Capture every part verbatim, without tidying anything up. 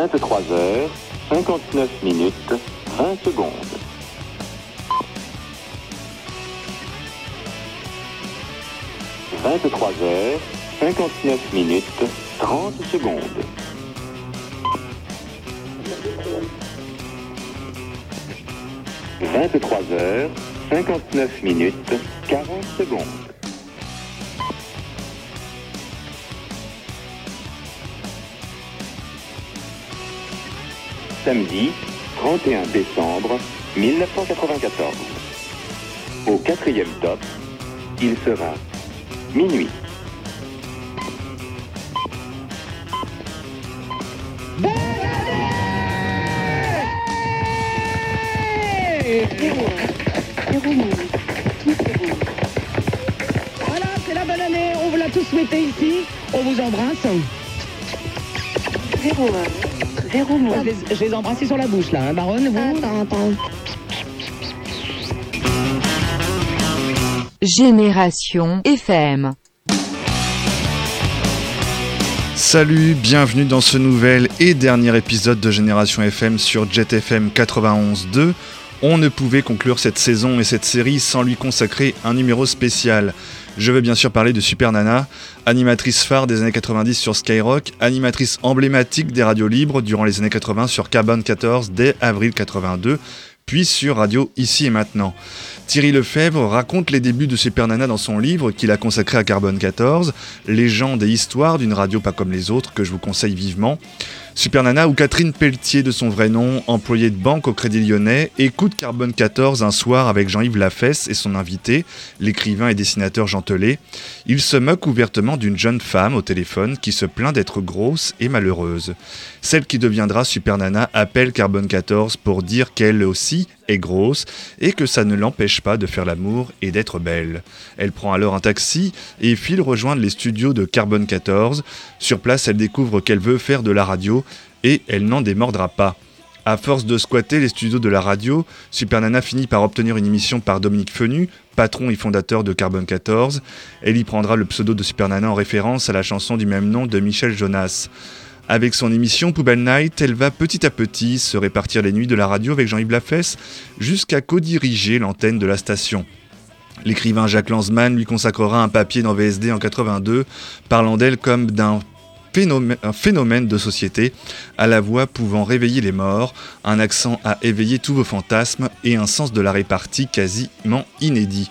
vingt-trois heures cinquante-neuf minutes vingt secondes. vingt-trois heures cinquante-neuf minutes trente secondes. vingt-trois heures cinquante-neuf minutes quarante secondes. Samedi trente et un décembre mille neuf cent quatre-vingt-quatorze. Au quatrième top, il sera minuit. Voilà, c'est la bonne année, on vous l'a tous souhaité ici, on vous embrasse. Zéro, zéro mois. Je, je les embrasse sur la bouche là, hein, Baronne, vous. Attends, attends. Génération F M. Salut, bienvenue dans ce nouvel et dernier épisode de Génération F M sur Jet F M quatre-vingt-onze deux. On ne pouvait conclure cette saison et cette série sans lui consacrer un numéro spécial. Je veux bien sûr parler de Super Nana, animatrice phare des années quatre-vingt-dix sur Skyrock, animatrice emblématique des radios libres durant les années quatre-vingts sur Carbone quatorze dès avril quatre-vingt-deux, puis sur Radio Ici et Maintenant. Thierry Lefebvre raconte les débuts de Super Nana dans son livre qu'il a consacré à Carbone quatorze, Légendes et histoires d'une radio pas comme les autres que je vous conseille vivement. Super Nana, ou Catherine Pelletier de son vrai nom, employée de banque au Crédit Lyonnais, écoute Carbone quatorze un soir avec Jean-Yves Lafesse et son invité, l'écrivain et dessinateur Jean Telet. Il se moque ouvertement d'une jeune femme au téléphone qui se plaint d'être grosse et malheureuse. Celle qui deviendra Super Nana appelle Carbone quatorze pour dire qu'elle aussi est grosse et que ça ne l'empêche pas de faire l'amour et d'être belle. Elle prend alors un taxi et file rejoindre les studios de Carbone quatorze. Sur place, elle découvre qu'elle veut faire de la radio et elle n'en démordra pas. À force de squatter les studios de la radio, Super Nana finit par obtenir une émission par Dominique Fenu, patron et fondateur de Carbone quatorze. Elle y prendra le pseudo de Super Nana en référence à la chanson du même nom de Michel Jonas. Avec son émission Poubelle Night, elle va petit à petit se répartir les nuits de la radio avec Jean-Yves Lafesse jusqu'à co-diriger l'antenne de la station. L'écrivain Jacques Lanzmann lui consacrera un papier dans V S D en quatre-vingt-deux, parlant d'elle comme d'un phénomène, un phénomène de société, à la voix pouvant réveiller les morts, un accent à éveiller tous vos fantasmes et un sens de la répartie quasiment inédit.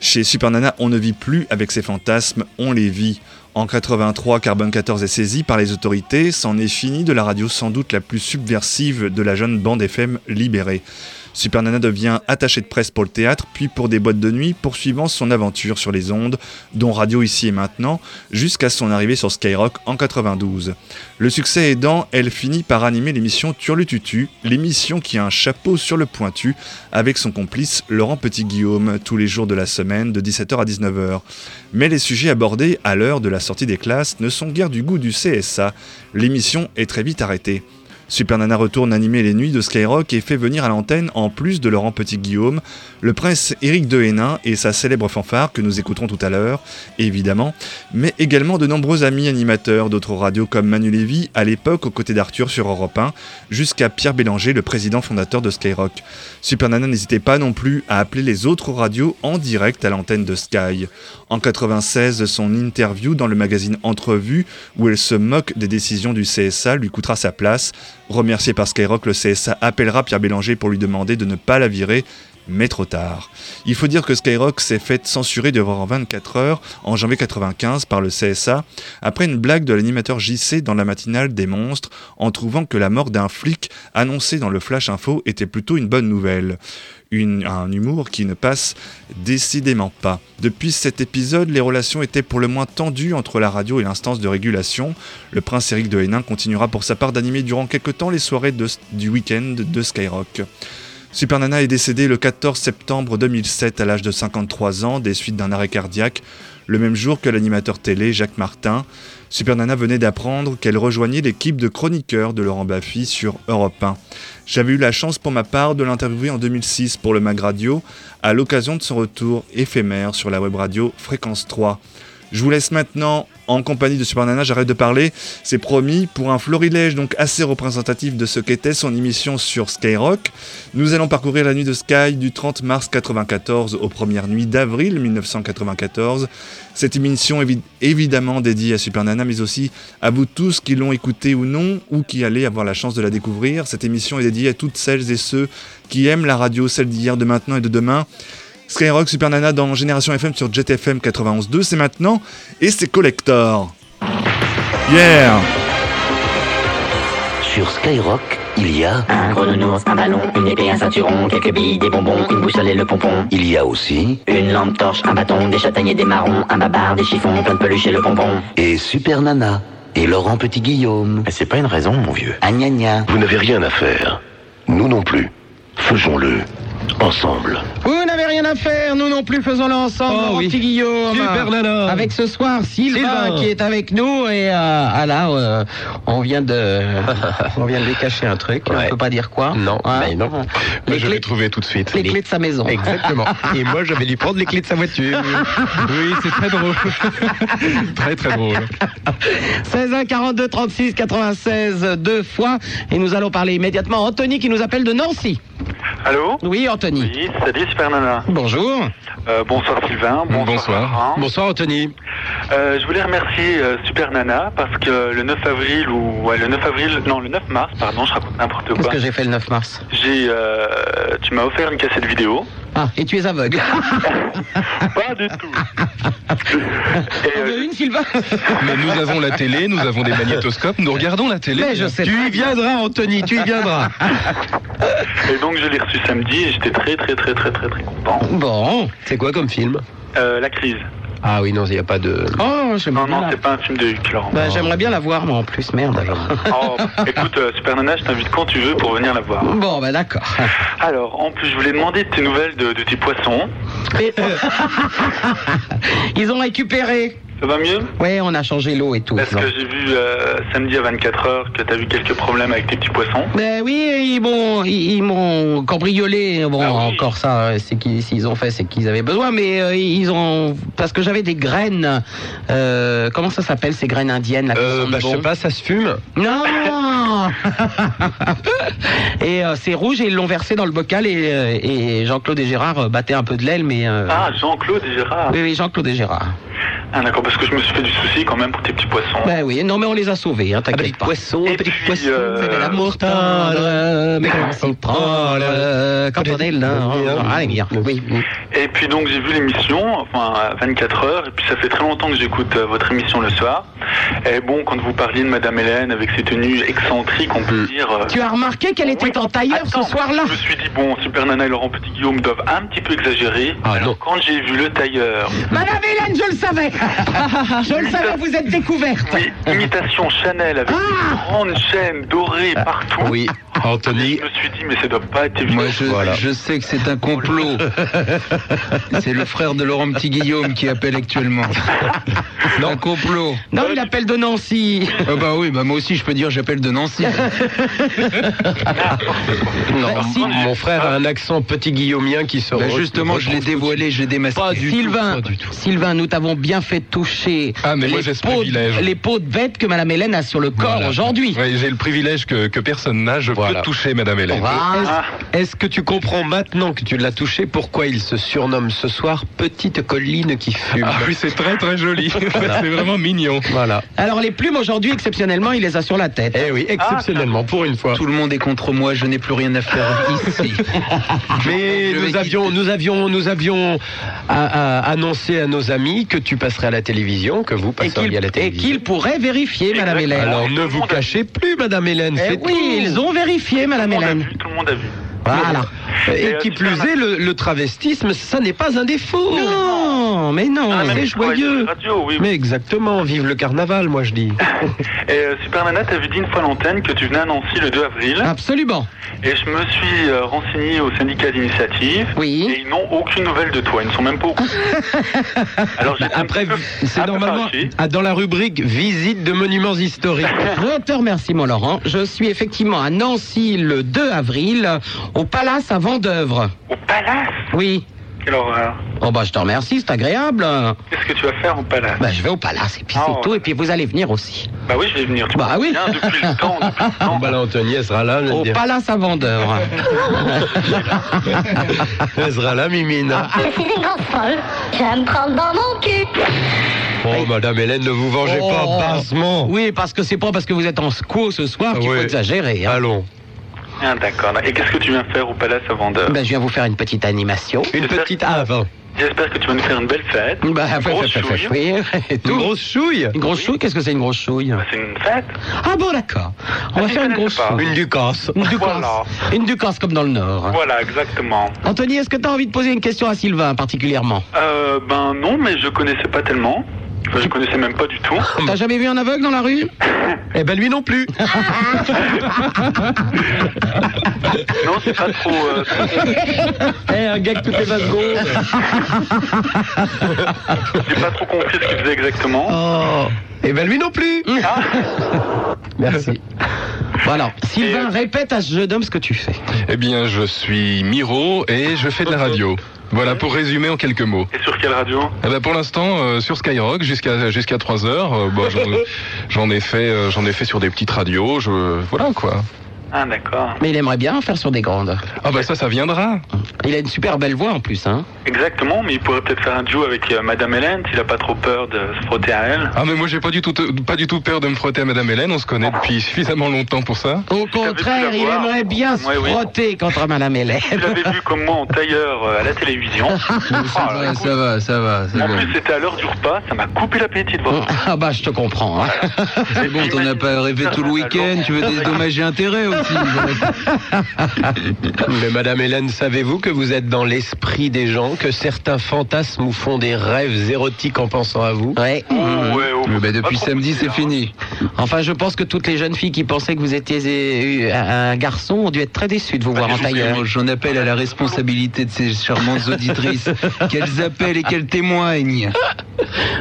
Chez Super Nana, on ne vit plus avec ses fantasmes, on les vit. En quatre-vingt-trois, Carbone quatorze est saisie par les autorités, c'en est fini de la radio sans doute la plus subversive de la jeune bande F M libérée. Super Nana devient attachée de presse pour le théâtre, puis pour des boîtes de nuit, poursuivant son aventure sur les ondes, dont Radio Ici et Maintenant, jusqu'à son arrivée sur Skyrock en quatre-vingt-douze. Le succès aidant, elle finit par animer l'émission Turlututu, l'émission qui a un chapeau sur le pointu, avec son complice Laurent Petitguillaume, tous les jours de la semaine, de dix-sept heures à dix-neuf heures. Mais les sujets abordés à l'heure de la sortie des classes ne sont guère du goût du C S A, l'émission est très vite arrêtée. Super Nana retourne animer les nuits de Skyrock et fait venir à l'antenne, en plus de Laurent Petitguillaume, le prince Éric de Hénin et sa célèbre fanfare que nous écouterons tout à l'heure, évidemment, mais également de nombreux amis animateurs d'autres radios comme Manu Lévy, à l'époque aux côtés d'Arthur sur Europe un, jusqu'à Pierre Bélanger, le président fondateur de Skyrock. Super Nana n'hésitait pas non plus à appeler les autres radios en direct à l'antenne de Sky. En quatre-vingt-seize, son interview dans le magazine Entrevue, où elle se moque des décisions du C S A, lui coûtera sa place. Remercié par Skyrock, le C S A appellera Pierre Bélanger pour lui demander de ne pas la virer, mais trop tard. Il faut dire que Skyrock s'est fait censurer devant vingt-quatre heures en janvier quatre-vingt-quinze par le C S A après une blague de l'animateur J C dans la matinale des monstres en trouvant que la mort d'un flic annoncée dans le Flash Info était plutôt une bonne nouvelle. Une, un humour qui ne passe décidément pas. Depuis cet épisode, les relations étaient pour le moins tendues entre la radio et l'instance de régulation. Le prince Éric de Hénin continuera pour sa part d'animer durant quelques temps les soirées de, du week-end de Skyrock. Super Nana est décédée le quatorze septembre deux mille sept à l'âge de cinquante-trois ans des suites d'un arrêt cardiaque, le même jour que l'animateur télé Jacques Martin. Super Nana venait d'apprendre qu'elle rejoignait l'équipe de chroniqueurs de Laurent Baffy sur Europe un. J'avais eu la chance pour ma part de l'interviewer en deux mille six pour le Mag Radio à l'occasion de son retour éphémère sur la web radio Fréquence trois. Je vous laisse maintenant en compagnie de Super Nana, j'arrête de parler, c'est promis, pour un florilège donc assez représentatif de ce qu'était son émission sur Skyrock. Nous allons parcourir la nuit de Sky du trente mars quatre-vingt-quatorze aux premières nuits d'avril mille neuf cent quatre-vingt-quatorze. Cette émission évi- évidemment dédiée à Super Nana, mais aussi à vous tous qui l'ont écoutée ou non, ou qui allez avoir la chance de la découvrir. Cette émission est dédiée à toutes celles et ceux qui aiment la radio, celle d'hier, de maintenant et de demain. Skyrock, Super Nana dans Génération F M sur Jet F M quatre-vingt-onze point deux, c'est maintenant, et c'est Collector. Yeah. Sur Skyrock, il y a un gros nounours, un ballon, une épée, un ceinturon, quelques billes, des bonbons, une boussole et le pompon. Il y a aussi une lampe torche, un bâton, des châtaigniers, des marrons, un babar, des chiffons, plein de peluches et le pompon. Et Super Nana, et Laurent Petitguillaume. C'est pas une raison, mon vieux. Ah, gna gna. Vous n'avez rien à faire, nous non plus. Faisons-le ensemble. Vous n'avez rien à faire, nous non plus, faisons-le ensemble, oh, oui. Petit Guillaume. Super Nana. Avec ce soir Sylvain, Sylvain qui est avec nous et euh, ah là, euh, on vient de, on vient de lui cacher un truc. Ouais. On peut pas dire quoi. Non, ouais. Mais non. Les je clés, l'ai trouvé tout de suite. Les, les clés de sa maison. Exactement. Et moi, je vais lui prendre les clés de sa voiture. Oui, c'est très drôle. Très très drôle. seize un quarante-deux trente-six quatre-vingt-seize deux fois et nous allons parler immédiatement. Anthony qui nous appelle de Nancy. Allô ? Oui, Anthony. Oui, salut Super Nana. Bonjour. Euh, bonsoir Sylvain. Bonsoir. Bonsoir, bonsoir Anthony. Euh, je voulais remercier euh, Super Nana parce que le neuf avril ou ouais, le neuf avril, non le neuf mars, pardon, je raconte n'importe quoi. Qu'est-ce que j'ai fait le neuf mars ? J'ai, euh, tu m'as offert une cassette vidéo. Ah, et tu es aveugle. Pas du tout. Et euh, une Sylvain. Mais nous avons la télé, nous avons des magnétoscopes, nous regardons la télé. Mais je sais. Tu y viendras Anthony, tu y viendras. Et donc je l'ai reçu samedi et j'étais très très très très très très content. Bon, c'est quoi comme film ? euh, La Crise. Ah oui, non, il n'y a pas de... Oh, non, non, la... c'est pas un film de Hugues Laurent. Bah, j'aimerais bien la voir, moi, en plus, merde, alors. Oh, écoute, euh, Super Nana, je t'invite quand tu veux pour venir la voir. Bon, bah d'accord. Alors, en plus, je voulais demander tes nouvelles de, de tes poissons. Et euh... Ils ont récupéré. Ça va mieux ? Ouais, on a changé l'eau et tout. Parce non. que j'ai vu euh, samedi à vingt-quatre heures que t'as eu quelques problèmes avec tes petits poissons. Ben oui, ils m'ont, ils, ils m'ont cambriolé. Bon, ah oui. Encore ça, c'est qu'ils s'ils ont fait, c'est qu'ils avaient besoin. Mais euh, ils ont... Parce que j'avais des graines... Euh, comment ça s'appelle, ces graines indiennes là, euh, bah, je sais pas, ça se fume. Non. Et euh, c'est rouge et ils l'ont versé dans le bocal. Et, euh, et Jean-Claude et Gérard battaient un peu de l'aile, mais... Euh... Ah, Jean-Claude et Gérard. Oui, oui, Jean-Claude et Gérard. Ah d'accord, parce que je me suis fait du souci quand même pour tes petits poissons. Ben oui, non mais on les a sauvés, hein, t'inquiète pas. Poissons, et petits puis, poissons, euh... c'est de l'amour tendre, mais comment s'y prendre quand on est là. Allez, bien. Oui. Et puis donc j'ai vu l'émission, enfin vingt-quatre heures, et puis ça fait très longtemps que j'écoute euh, votre émission le soir. Et bon, quand vous parliez de Madame Hélène avec ses tenues excentriques, on peut dire... Euh... Tu as remarqué qu'elle était oui. en tailleur Attends, ce soir-là. Je me suis dit, bon, Super Nana et Laurent Petitguillaume doivent un petit peu exagérer. Ah, alors non. Quand j'ai vu le tailleur... Madame Hélène, je le savais. Je le savais, vous êtes découverte. Oui, imitation Chanel avec ah des grandes chaînes dorées partout. Oui, Anthony. Je me suis dit, mais ça doit pas être évident. Moi, je, voilà. je sais que c'est un complot. C'est le frère de Laurent Petitguillaume qui appelle actuellement. Non, complot. Non, il appelle de Nancy. Ah bah oui, bah moi aussi, je peux dire, j'appelle de Nancy. Non, bah, si. Mon frère a un accent petit-guillaumien qui se. Bah justement, je l'ai dévoilé, je l'ai démasqué. Pas du Sylvain, tout, pas du tout. Sylvain, nous t'avons bien fait toucher ah, mais les, peaux, les peaux de bête que Madame Hélène a sur le corps voilà. aujourd'hui. Ouais, j'ai le privilège que, que personne n'a, je voilà. peux toucher Madame Hélène. Ah. Est-ce, est-ce que tu comprends maintenant que tu l'as touché pourquoi il se surnomme ce soir Petite Colline qui fume? Ah oui, c'est très très joli. Voilà. C'est vraiment mignon. Voilà. Alors les plumes aujourd'hui, exceptionnellement, il les a sur la tête. Eh oui, exceptionnellement, ah, pour une fois. Tout le monde est contre moi, je n'ai plus rien à faire ici. Mais nous avions, nous avions, nous avions à, à, annoncé à nos amis que tu passerais à la télévision, que vous passeriez à la télévision. Et qu'ils pourraient vérifier, Madame Hélène. Alors ne vous cachez plus, Madame Hélène. Eh oui, ils ont vérifié, Madame Hélène. Tout le monde a vu. Voilà. Et, et qui plus est, le, le travestisme, ça n'est pas un défaut. Non, mais non, ah, c'est joyeux. Radio, oui. Mais exactement, vive le carnaval, moi je dis. Et euh, Super Nana, t'avais dit une fois à l'antenne que tu venais à Nancy le deux avril. Absolument. Et je me suis euh, renseigné au syndicat d'initiative. Oui. Et ils n'ont aucune nouvelle de toi, ils ne sont même pas au courant. Alors j'ai bah, après, peu, c'est normalement ah, dans la rubrique visite de monuments historiques. Je te remercie, mon Laurent. Je suis effectivement à Nancy le deux avril. Au Palace à Vendœuvre. Au Palace ? Oui. quelle horreur. Oh bah je t'en remercie, c'est agréable. Qu'est-ce que tu vas faire au palace? Bah je vais au palace et puis ah, c'est ouais. tout, et puis vous allez venir aussi. Bah oui, je vais venir. Tu bah oui. Bien, depuis le temps, depuis le temps. Bah là, Anthony sera là. Au dire. Palace à vendeur. Elle sera là, Mimine. Je suis une grosse folle, je vais me prendre dans mon cul. Oh, oui. Madame Hélène, ne vous vengez oh, pas bassement. Oui, parce que c'est pas parce que vous êtes en secours ce soir qu'il oui. faut exagérer. Hein. Allons. Ah, d'accord. Et qu'est-ce que tu viens faire au Palace à vendeur? Ben, je viens vous faire une petite animation. Une J'espère petite... Que... Ah, pardon. J'espère que tu vas nous faire une belle fête. Bah, une grosse chouille. Une grosse chouille. Une grosse chouille, qu'est-ce que c'est une grosse chouille? Bah, c'est une fête. Ah bon, d'accord. On ah, va faire une grosse chouille. Une ducasse. Une ducasse. Voilà. Une ducasse comme dans le Nord. Voilà, exactement. Anthony, est-ce que tu as envie de poser une question à Sylvain particulièrement? Euh, ben non, mais je connaissais pas tellement. Enfin, je connaissais même pas du tout. T'as jamais vu un aveugle dans la rue? Eh ben lui non plus. Non, c'est pas trop. Euh, eh, hey, un gars que toutes les vingt secondes. J'ai pas trop compris ce qu'il faisait exactement. Oh. Eh ben lui non plus. Ah. Merci. Voilà. Sylvain, et... répète à ce jeune homme ce que tu fais. Eh bien, je suis Miro et je fais de la radio. Voilà, pour résumer en quelques mots. Et sur quelle radio? Eh ben pour l'instant, euh, sur Skyrock, jusqu'à jusqu'à trois heures. Euh, bon, j'en, j'en ai fait, euh, j'en ai fait sur des petites radios, je, voilà quoi. Ah d'accord. Mais il aimerait bien en faire sur des grandes. Ah bah ça, ça viendra. Il a une super belle voix en plus, hein. Exactement, mais il pourrait peut-être faire un duo avec euh, Madame Hélène, s'il a pas trop peur de se frotter à elle. Ah mais moi j'ai pas du tout, pas du tout peur de me frotter à Madame Hélène, on se connaît depuis suffisamment longtemps pour ça. Au si contraire, il voir, aimerait bien se ouais, frotter oui. contre Madame Hélène. Tu l'avais vu comme moi en tailleur euh, à la télévision. ça, ah, va, ça va, ça va, ça va. En bon. plus c'était à l'heure du repas, ça m'a coupé l'appétit de voir. Ah bah je te comprends. Hein. Voilà. C'est bon, t'en as pas rêvé tout le week-end, tu veux dédommager intérêt aussi. Mais Madame Hélène, savez-vous que vous êtes dans l'esprit des gens, que certains fantasmes ou font des rêves érotiques en pensant à vous? Ouais. Oh, ouais oh, mais bah, depuis samedi, c'est hein. fini. Enfin, je pense que toutes les jeunes filles qui pensaient que vous étiez un garçon ont dû être très déçues de vous bah, voir en tailleur. J'en appelle à la responsabilité de ces charmantes auditrices qu'elles appellent et qu'elles témoignent.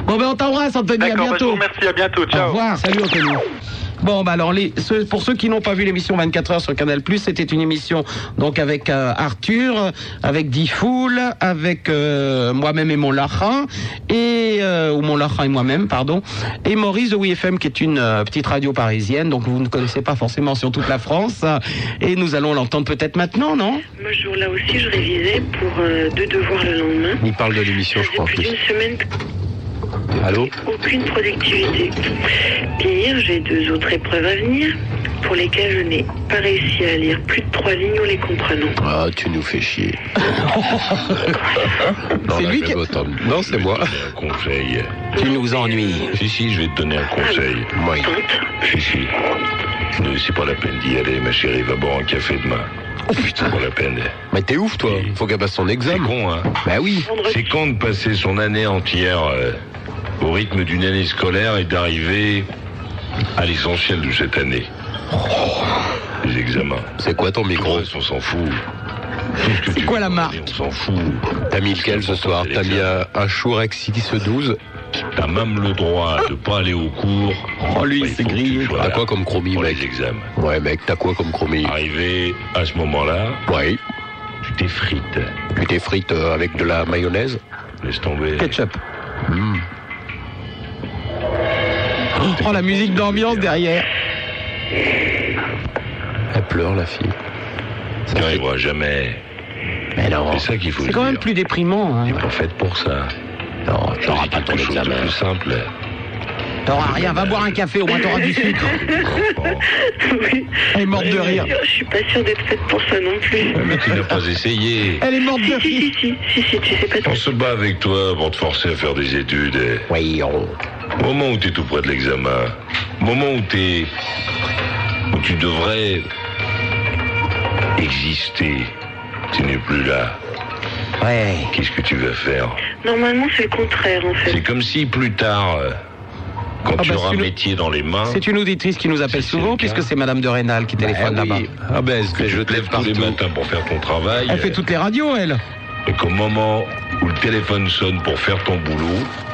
Bon, ben on t'embrasse, Anthony. D'accord, à bientôt. Bah, merci, à bientôt. Ciao. Au revoir. Salut, Anthony. Bon, bah alors, les, ceux, pour ceux qui n'ont pas vu l'émission vingt-quatre heures sur Canal+, c'était une émission donc avec euh, Arthur, avec Difool, avec euh, moi-même et mon Lachin, et, euh, ou mon Lachin et moi-même, pardon, et Maurice de W F M, qui est une euh, petite radio parisienne, donc vous ne connaissez pas forcément sur toute la France, et nous allons l'entendre peut-être maintenant, non? Moi, ce jour-là aussi, je révisais pour euh, deux devoirs le lendemain. Il parle de l'émission, je crois. Plus d'une semaine... Allô ? Aucune productivité. Pire, j'ai deux autres épreuves à venir pour lesquelles je n'ai pas réussi à lire plus de trois lignes en les comprenant. Ah, tu nous fais chier. non, c'est là, lui qui... A... Non, c'est moi. Un conseil. Tu nous ennuies. Si, si, je vais te donner un conseil. Ah, moi. Si, si. Ne, c'est pas la peine d'y aller, ma chérie. Va boire un café demain. Oh putain, c'est pas la peine. Mais t'es ouf, toi. Faut qu'elle passe son examen. C'est con, hein. Bah oui. C'est con de passer son année entière... Euh... au rythme d'une année scolaire et d'arriver à l'essentiel de cette année. Oh. Les examens. C'est quoi ton micro? On s'en fout. C'est tu quoi la marque? On s'en fout. T'as mis lequel ce soir? T'as mis un Chouraxis douze? T'as même le droit de pas aller au cours. Oh lui, bah, il s'est grillé. T'as quoi comme chromie, mec? Les examens. Ouais, mec, t'as quoi comme chromie? Arrivé à ce moment-là, ouais. tu t'effrites. Tu t'effrites avec de la mayonnaise? Laisse tomber. Ketchup. Mmh. Oh, la musique d'ambiance derrière. Elle pleure, la fille. Ça tu n'arriveras jamais. Mais non. C'est ça qu'il faut. C'est quand dire. Même plus déprimant. Hein, tu n'es ouais. pas faite pour ça. Non, tu n'auras pas ton examen. C'est plus simple. T'auras rien, va boire un café, au moins t'auras du sucre. Oui. Elle est morte oui, de rire. Je suis pas sûre d'être faite pour ça non plus. Mais tu n'as pas essayé. Elle est morte si, de si, rire. Si, si, si, si, tu sais pas. On se bat avec toi pour te forcer à faire des études. Et... Oui, on... Au moment où t'es tout près de l'examen, au moment où t'es... où tu devrais... exister, tu n'es plus là. Ouais. Qu'est-ce que tu vas faire? Normalement, c'est le contraire, en fait. C'est comme si plus tard... Quand ah tu bah auras un métier dans les mains... C'est une auditrice qui nous appelle c'est souvent, puisque c'est Madame de Rênal qui téléphone bah oui. là-bas. Ah ben, bah, je te lève tous les matins pour faire ton travail. Elle fait toutes les radios, elle. et qu'au moment où le téléphone sonne pour faire ton boulot,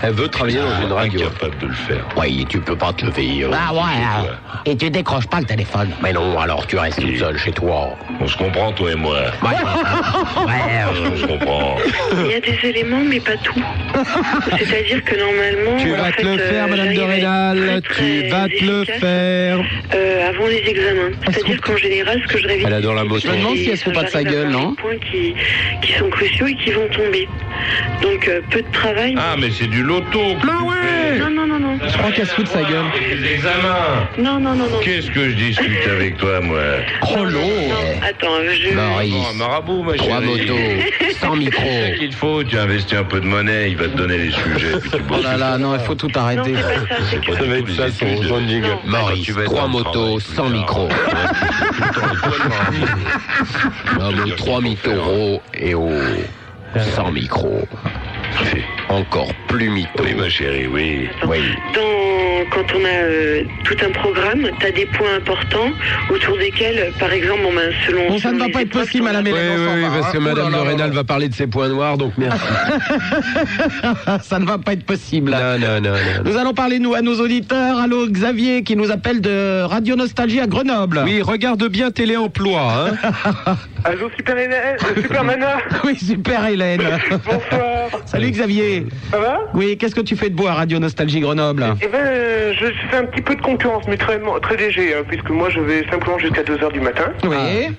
elle veut travailler dans une radio. Incapable de le faire. Oui, tu peux pas te lever. Euh, ah ouais, hein. Et tu décroches pas le téléphone. Mais non, alors tu restes et... toute seule chez toi. On se comprend, toi et moi. Ouais, ouais, euh... on se comprend. Il y a des éléments, mais pas tout. C'est-à-dire que normalement... Tu vas te le faire, madame de Rénal. Tu vas te le faire. Euh, avant les examens. C'est-à-dire qu'en général, ce que je révise... Elle adore la bosse. Je me demande si elle se fout pas de sa gueule, non ? Des points qui, qui sont cruciaux et qui vont tomber. Donc, euh, peu de travail. Ah, mais c'est du loto. Non, ouais. Non, non, non, non. Je crois qu'elle se fout de sa gueule. Les examens. Non, non, non, non. Qu'est-ce que je discute avec toi, moi ? Trop long. Attends, je... Maurice. Oh, marabout, ma trois motos, sans micro. C'est ce qu'il faut. Tu as investi un peu de monnaie, il va te donner les sujets. Oh là là, non, il faut tout arrêter. Non, c'est pas ça. C'est que... ça va être ça, ton zonding. Maurice, trois motos, sans micro. Non, mais trois mythoros et au... sans micro. Encore plus mytho. Oui, ma chérie, oui. Oui. Dans, quand on a euh, tout un programme, tu as des points importants autour desquels, par exemple, on ben, selon... Bon, ça selon ne va pas être possible, madame. Oui, oui, va, parce hein, que madame Le Rénal va parler de ses points noirs, donc merci. Ça ne va pas être possible. Non, non, non, non. Nous allons parler, nous, à nos auditeurs. Allô, Xavier, qui nous appelle de Radio Nostalgie à Grenoble. Oui, regarde bien Téléemploi. Hein. Allô, Super Nana. Euh, Super Nana. Oui, Super Hélène. Bonsoir. Salut, Xavier. Ça va ? Oui, qu'est-ce que tu fais de beau à Radio Nostalgie Grenoble ? Eh bien, euh, je fais un petit peu de concurrence, mais très, très léger, hein, puisque moi, je vais simplement jusqu'à deux heures du matin. Oui.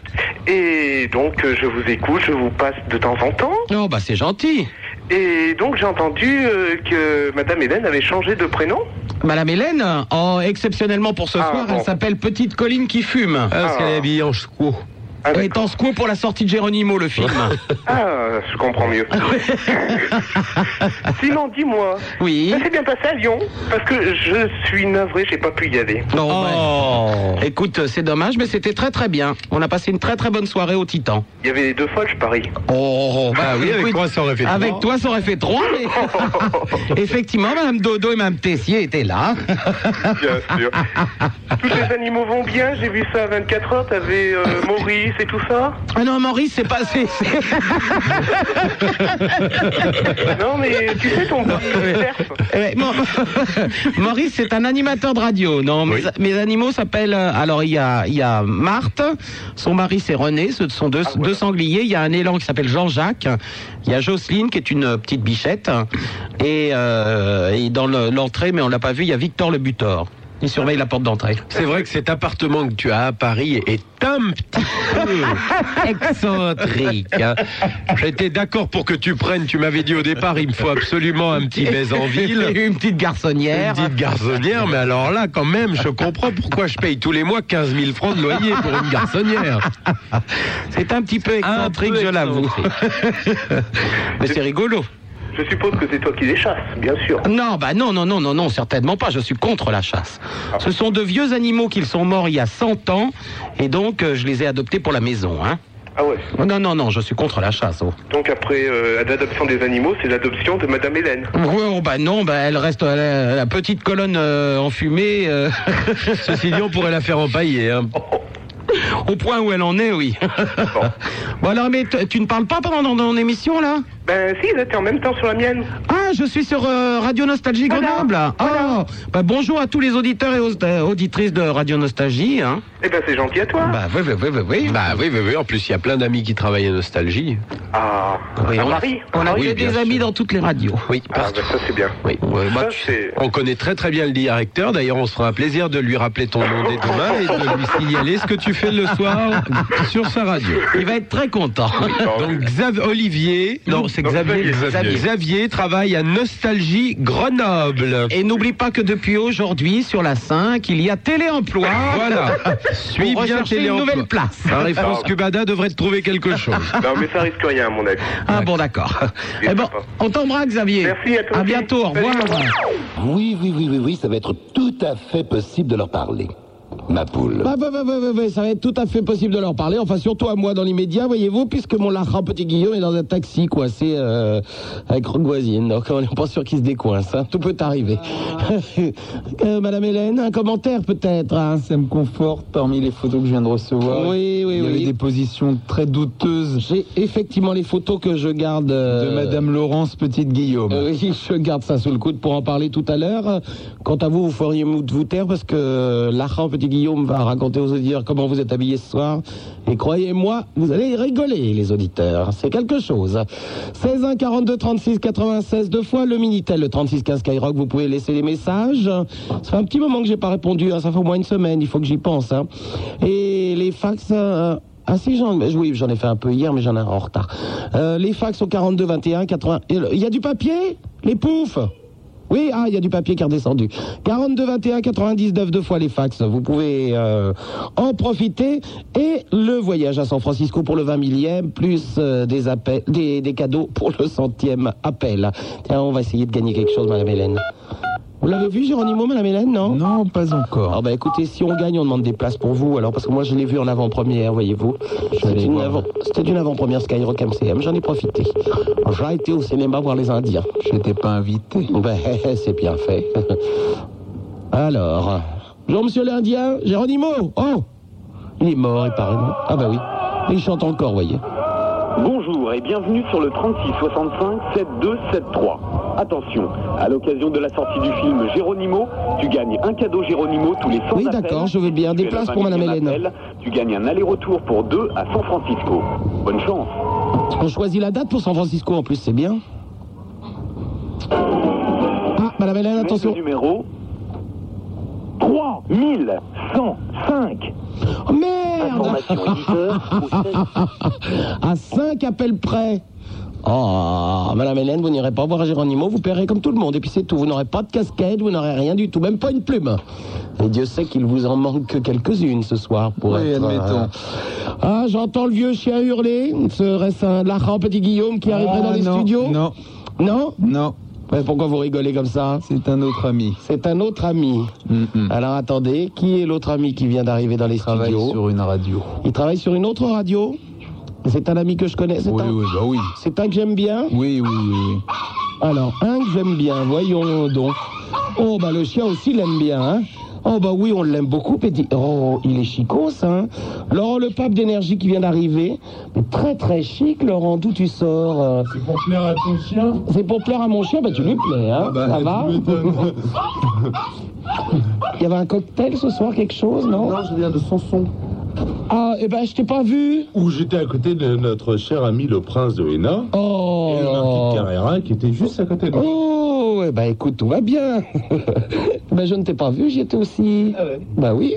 Et donc, euh, je vous écoute, je vous passe de temps en temps. Oh, bah c'est gentil. Et donc, j'ai entendu euh, que Madame Hélène avait changé de prénom. Madame Hélène, oh, exceptionnellement pour ce ah, soir, bon. Elle s'appelle Petite Colline qui fume. Ah, parce ah. qu'elle est habillée en choucou. Ah, elle est en secours pour la sortie de Géronimo, le film. Ah, je comprends mieux. Sinon, dis-moi. Oui. Ça s'est bien passé à Lyon, parce que je suis navré, j'ai pas pu y aller. Non. Oh. Ouais. Écoute, c'est dommage, mais c'était très très bien. On a passé une très très bonne soirée au Titan. Il y avait les deux folles, je parie. Oh, bah, bah oui, avec écoute, toi, ça aurait fait trois. Avec toi, ça aurait fait trois, mais... Effectivement, Madame Dodo et Madame Tessier étaient là. Bien sûr. Tous les animaux vont bien, j'ai vu ça à vingt-quatre heures, t'avais euh, Maurice. C'est tout ça ? Ah non, Maurice, c'est pas assez. Non, mais tu sais ton non, mais... Maurice, c'est un animateur de radio. Non, oui. mes, mes animaux s'appellent. Alors, il y a, il y a Marthe, son mari, c'est René. Ce sont deux, ah, voilà. deux sangliers. Il y a un élan qui s'appelle Jean-Jacques. Il y a Jocelyne, qui est une petite bichette. Et, euh, et dans le, l'entrée, mais on l'a pas vu, il y a Victor le butor. Il surveille la porte d'entrée. C'est vrai que cet appartement que tu as à Paris est un petit peu excentrique. Hein. J'étais d'accord pour que tu prennes, tu m'avais dit au départ, il me faut absolument un petit baiser en ville. Une petite garçonnière. Une petite garçonnière, mais alors là, quand même, je comprends pourquoi je paye tous les mois quinze mille francs de loyer pour une garçonnière. C'est un petit peu excentrique, je l'avoue. Mais c'est rigolo. Je suppose que c'est toi qui les chasses, bien sûr. Non, bah non, non, non, non, non, certainement pas. Je suis contre la chasse. Ah. Ce sont de vieux animaux qui sont morts il y a cent ans, et donc euh, je les ai adoptés pour la maison, hein. Ah ouais. Non, non, non, je suis contre la chasse. Oh. Donc après euh, l'adoption des animaux, c'est l'adoption de Madame Hélène. Oh, bah non, bah elle reste à la, la petite colonne euh, en fumée. Euh... Ceci dit, on pourrait la faire empailler, hein. Oh. Au point où elle en est, oui. Bon, bon alors, mais t- tu ne parles pas pendant ton émission, là ? Ben si, là, t'es en même temps sur la mienne. Ah, je suis sur euh, Radio Nostalgie voilà. Grenoble. Voilà. Oh, ben, bonjour à tous les auditeurs et aux, auditrices de Radio Nostalgie. Hein. Eh ben c'est gentil à toi. Bah oui, oui, oui, oui. oui. Bah oui, oui, oui. En plus, il y a plein d'amis qui travaillent à Nostalgie. Ah, oui, on, Marie, on a, on a oui, eu des sûr. amis dans toutes les radios. Oui, ah, ben, ça c'est bien. Oui. Ouais, ça, bah, tu, c'est... On connaît très très bien le directeur. D'ailleurs, on se fera un plaisir de lui rappeler ton nom dès demain et de lui signaler ce que tu fais le soir sur sa radio. Il va être très content. Donc Xav- Olivier, non c'est Xavier, Xavier, Xavier travaille à Nostalgie Grenoble. Et n'oublie pas que depuis aujourd'hui sur la cinq, il y a Téléemploi. Voilà. Suis bien Téléemploi. Une nouvelle place. Réponse Cubada devrait te trouver quelque chose. Non mais ça risque rien à mon avis. Ah bon d'accord. Eh bon, on t'embrasse Xavier. Merci à toi. À bientôt. Au revoir. Oui oui oui oui oui, ça va être tout à fait possible de leur parler. ma poule. Bah, bah, bah, bah, bah, bah, ça va être tout à fait possible de leur parler. Enfin, surtout à moi dans l'immédiat, voyez-vous, puisque mon Laurent Petitguillaume est dans un taxi coincé euh, avec Roch Voisine. Donc, on n'est pas sûr qu'il se décoince. Hein. Tout peut arriver. Ah. euh, Madame Hélène, un commentaire peut-être hein. Ça me conforte parmi les photos que je viens de recevoir. Oui, oui, il y oui. avait des positions très douteuses. J'ai effectivement les photos que je garde. Euh... De Madame Laurence Petitguillaume. Euh, oui, je garde ça sous le coude pour en parler tout à l'heure. Quant à vous, vous feriez mou de vous taire parce que Laurent Petitguillaume va raconter aux auditeurs comment vous êtes habillés ce soir. Et croyez-moi, vous allez rigoler, les auditeurs. C'est quelque chose. seize un quarante-deux trente-six quatre-vingt-seize, deux fois le Minitel, le trente-six quinze Skyrock. Vous pouvez laisser des messages. Ça fait un petit moment que j'ai pas répondu. Hein. Ça fait au moins une semaine. Il faut que j'y pense. Hein. Et les fax... Euh, Ah si, j'en, oui, j'en ai fait un peu hier, mais j'en ai un en retard. Euh, les fax au quarante-deux vingt et un quatre-vingts... Il y a du papier ? Les poufs ? Oui, ah, il y a du papier qui est redescendu. quarante-deux vingt et un quatre-vingt-dix-neuf, deux fois les fax. Vous pouvez euh, en profiter. Et le voyage à San Francisco pour le vingt millième, plus euh, des, appels, des, des cadeaux pour le centième appel. Tiens, on va essayer de gagner quelque chose, Madame Hélène. Vous l'avez vu, Géronimo, Madame Hélène, non ? Non, pas encore. Alors, bah, écoutez, si on gagne, on demande des places pour vous, alors, parce que moi, je l'ai vu en avant-première, voyez-vous. C'était une, avant... une avant-première Skyrock M C M, j'en ai profité. J'ai été au cinéma voir les Indiens. Je n'étais pas invité. Ben, bah, c'est bien fait. Alors, bonjour, monsieur l'Indien, Géronimo, oh ! Il est mort, apparemment. Ah, bah oui. Il chante encore, voyez. Bonjour et bienvenue sur le trente-six soixante-cinq soixante-deux soixante-trois. Attention, à l'occasion de la sortie du film Géronimo, tu gagnes un cadeau Géronimo tous les cent oui, appels. Oui d'accord, je veux bien, si des places pour Madame Hélène. Appel, tu gagnes un aller-retour pour deux à San Francisco. Bonne chance. On choisit la date pour San Francisco en plus, c'est bien. Ah, Madame Hélène, attention. Le numéro trois mille cent cinq. Oh, merde. À cinq appels près. Oh, Madame Hélène, vous n'irez pas voir à Géronimo, vous paierez comme tout le monde. Et puis c'est tout, vous n'aurez pas de casquette, vous n'aurez rien du tout, même pas une plume. Et Dieu sait qu'il vous en manque quelques-unes ce soir pour oui, être... admettons. Euh... Ah, j'entends le vieux chien hurler. Serait-ce un Laurent Petitguillaume qui arriverait ah, dans les non, studios Non, non, non. Mais pourquoi vous rigolez comme ça ? C'est un autre ami. C'est un autre ami. Mm-mm. Alors attendez, qui est l'autre ami qui vient d'arriver dans les studios ? Il travaille sur une radio. Il travaille sur une autre radio ? C'est un ami que je connais. C'est oui, un... oui, bah oui. C'est un que j'aime bien ? Oui, oui, oui. Alors, un que j'aime bien, voyons donc. Oh, bah le chien aussi l'aime bien, hein ? Oh bah oui, on l'aime beaucoup, Petit. Oh, il est chicos, hein. Laurent, le pape d'énergie qui vient d'arriver. Mais très très chic, Laurent, d'où tu sors euh... C'est pour plaire à ton chien. C'est pour plaire à mon chien, bah tu lui plais, hein. Bah, ça va. Il y avait un cocktail ce soir, quelque chose, non? Non, je viens de Sanson. Ah, eh ben, je t'ai pas vu. Où j'étais à côté de notre cher ami le prince de Hénin. Oh. Et le marquis de Carrera qui était juste à côté de moi. Oh. Eh ben écoute, tout va bien. Ben je ne t'ai pas vu, j'y étais aussi. Ah ouais. Ben oui.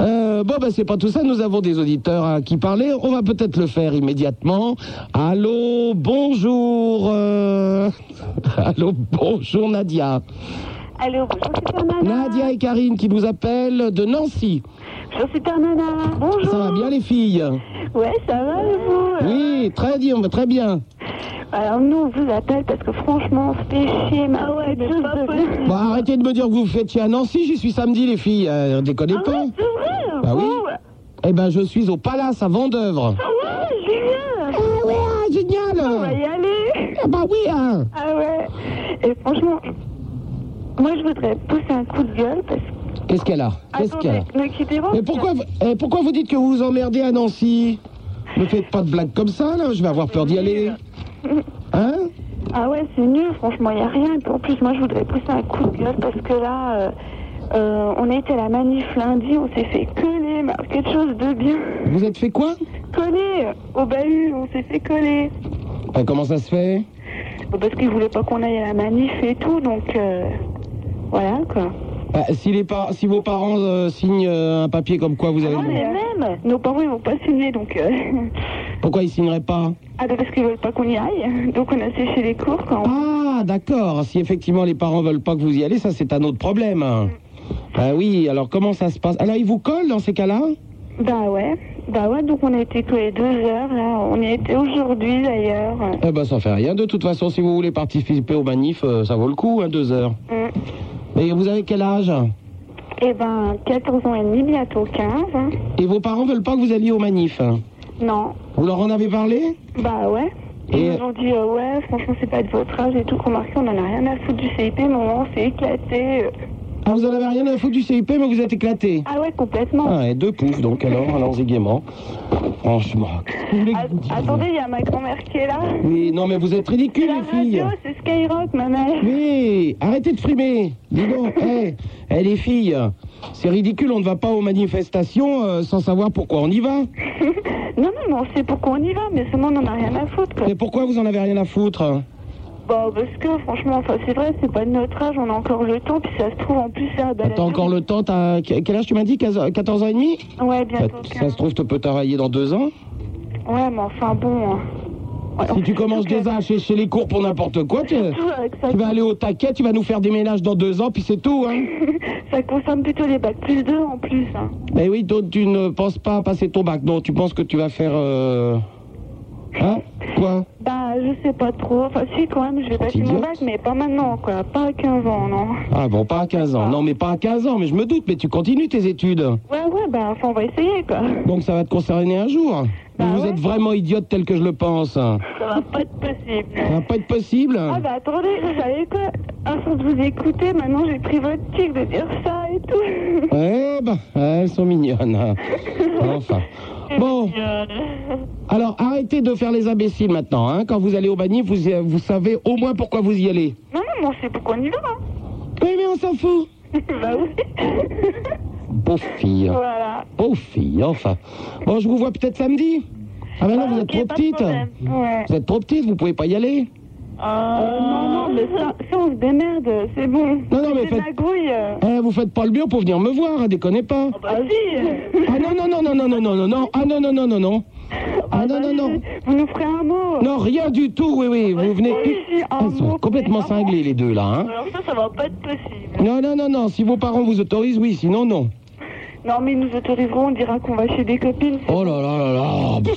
Euh, bon ben c'est pas tout ça, nous avons des auditeurs à qui parler. On va peut-être le faire immédiatement. Allô, bonjour. Euh... Allô, bonjour Nadia. Allô, bonjour Super Nana. Nadia et Karine qui nous appellent de Nancy. Bonjour Super Nana. Bonjour. Ça va bien les filles? Ouais, ça va et vous? Oui, très bien, très bien. Alors nous on vous appelle parce que franchement on se fait chier. Ah ouais, mais c'est pas possible. Bon, arrêtez de me dire que vous vous faites chier à Nancy, j'y suis samedi les filles, euh, déconnez ah pas. Ouais, c'est vrai. Bah oui. Ouais. Eh ben je suis au Palace à Vendeuvre. Ah ouais, génial. Ah ouais, génial. On va y aller. Ah bah oui hein. Ah ouais. Et franchement, moi je voudrais pousser un coup de gueule parce que... Qu'est-ce qu'elle a? Qu'est-ce qu'elle a? Ne quittez pas. Mais pourquoi, eh, pourquoi vous dites que vous vous emmerdez à Nancy? Ne faites pas de blagues comme ça là, je vais avoir peur d'y aller. Hein? Ah ouais, c'est nul, franchement, il n'y a rien. Et puis, en plus, moi, je voudrais pousser un coup de gueule parce que là, euh, euh, on était à la manif lundi, on s'est fait coller, mais quelque chose de bien. Vous êtes fait quoi? Coller, au bahut, on s'est fait coller. Et comment ça se fait? Parce qu'ils ne voulaient pas qu'on aille à la manif et tout, donc euh, voilà, quoi. Bah, si, les par si vos parents euh, signent euh, un papier comme quoi vous avez... Non, mais même, nos parents, ils vont pas signer, donc... Euh... Pourquoi ils signeraient pas? Ah, bah parce qu'ils veulent pas qu'on y aille, donc on a séché les cours quand on... Ah, d'accord, si effectivement les parents veulent pas que vous y allez, ça c'est un autre problème. Mm. Ah oui, alors comment ça se passe? Alors ils vous collent dans ces cas-là? Bah ouais, bah ouais, donc on a été collés deux heures, là, on y était aujourd'hui d'ailleurs. Eh bah ça fait rien, de toute façon, si vous voulez participer aux manifs, euh, ça vaut le coup, hein, deux heures. Mm. Et vous avez quel âge? Eh ben, quatorze ans et demi, bientôt quinze. Hein. Et vos parents veulent pas que vous alliez aux manifs? Non. Vous leur en avez parlé? Bah ouais. Et ils nous ont dit, euh, ouais, franchement, c'est pas de votre âge et tout, remarquez, on en a rien à foutre du C I P, maman, on s'est éclaté. Ah, vous en avez rien à foutre du C I P, mais vous êtes éclaté? Ah ouais, complètement. Ah ouais, deux poufs, donc alors, allons-y gaiement. Franchement. Voulez... A- attendez, il y a ma grand-mère qui est là. Oui, non, mais vous êtes ridicule, les filles. C'est Skyrock, ma mère. Oui, arrêtez de frimer. Dis donc, hé, hé, les filles, c'est ridicule, on ne va pas aux manifestations euh, sans savoir pourquoi on y va. Non, non, mais on sait pourquoi on y va, mais seulement on n'en a rien à foutre. Quoi. Mais pourquoi vous en avez rien à foutre? Bah, parce que, franchement, enfin, c'est vrai, c'est pas de notre âge, on a encore le temps, puis ça se trouve, en plus, c'est un bel... T'as encore le temps, t'as... Quel âge tu m'as dit? quatorze ans et demi? Ouais, bientôt. Ça, ça se trouve, tu peux t'arrailler dans deux ans? Ouais, mais enfin, bon... Hein. Ouais, si tu commences déjà à chercher les cours pour n'importe quoi, tu, ça, tu vas aller au taquet, tu vas nous faire des ménages dans deux ans, puis c'est tout, hein. Ça concerne plutôt les bacs plus deux, en plus, hein. Mais oui, donc tu ne penses pas à passer ton bac, non, tu penses que tu vas faire... Euh... Hein? Quoi? Bah, je sais pas trop. Enfin, si, quand même, je vais passer mon bac, mais pas maintenant, quoi. Pas à quinze ans, non. Ah bon, pas à quinze ans. Ah. Non, mais pas à quinze ans, mais je me doute, mais tu continues tes études. Ouais, ouais, bah, enfin, on va essayer, quoi. Donc, ça va te concerner un jour. Bah, vous ouais. êtes vraiment idiote, tel que je le pense. Ça va pas être possible. Ça va pas être possible? Ah, bah, attendez, vous savez quoi? Avant de vous écouter, maintenant, j'ai pris votre tic de dire ça et tout. Eh, bah, elles sont mignonnes. Enfin. Bon, alors arrêtez de faire les imbéciles maintenant, hein. Quand vous allez au manif, vous, vous savez au moins pourquoi vous y allez. Non, non, mais on sait pourquoi on y va. Hein. Oui, mais on s'en fout. Bah oui. Pauvre fille. Voilà. Pauvre fille, enfin. Bon, je vous vois peut-être samedi. Ah ben non, ah, vous okay, êtes trop petite. Ouais. Vous êtes trop petite, vous pouvez pas y aller. Euh, non, non, mais ça, ça on se démerde, c'est bon. Non, non, mais faites... Eh, vous faites pas le mur pour venir me voir, hein, déconnez pas. Oh, bah, ah si. Ah non, non, non, non, non, non, non, non, ah non, non, non, non, non. Ah non, non, non. Vous nous ferez un mot? Non, rien du tout, oui, oui, vous venez... Elles sont complètement cinglées, les deux, là, hein. Alors ça, ça va pas être possible. Non, non, non, non, si vos parents vous autorisent, oui, sinon, non. Non, mais ils nous autoriseront, on dira qu'on va chez des copines. Oh là là là là.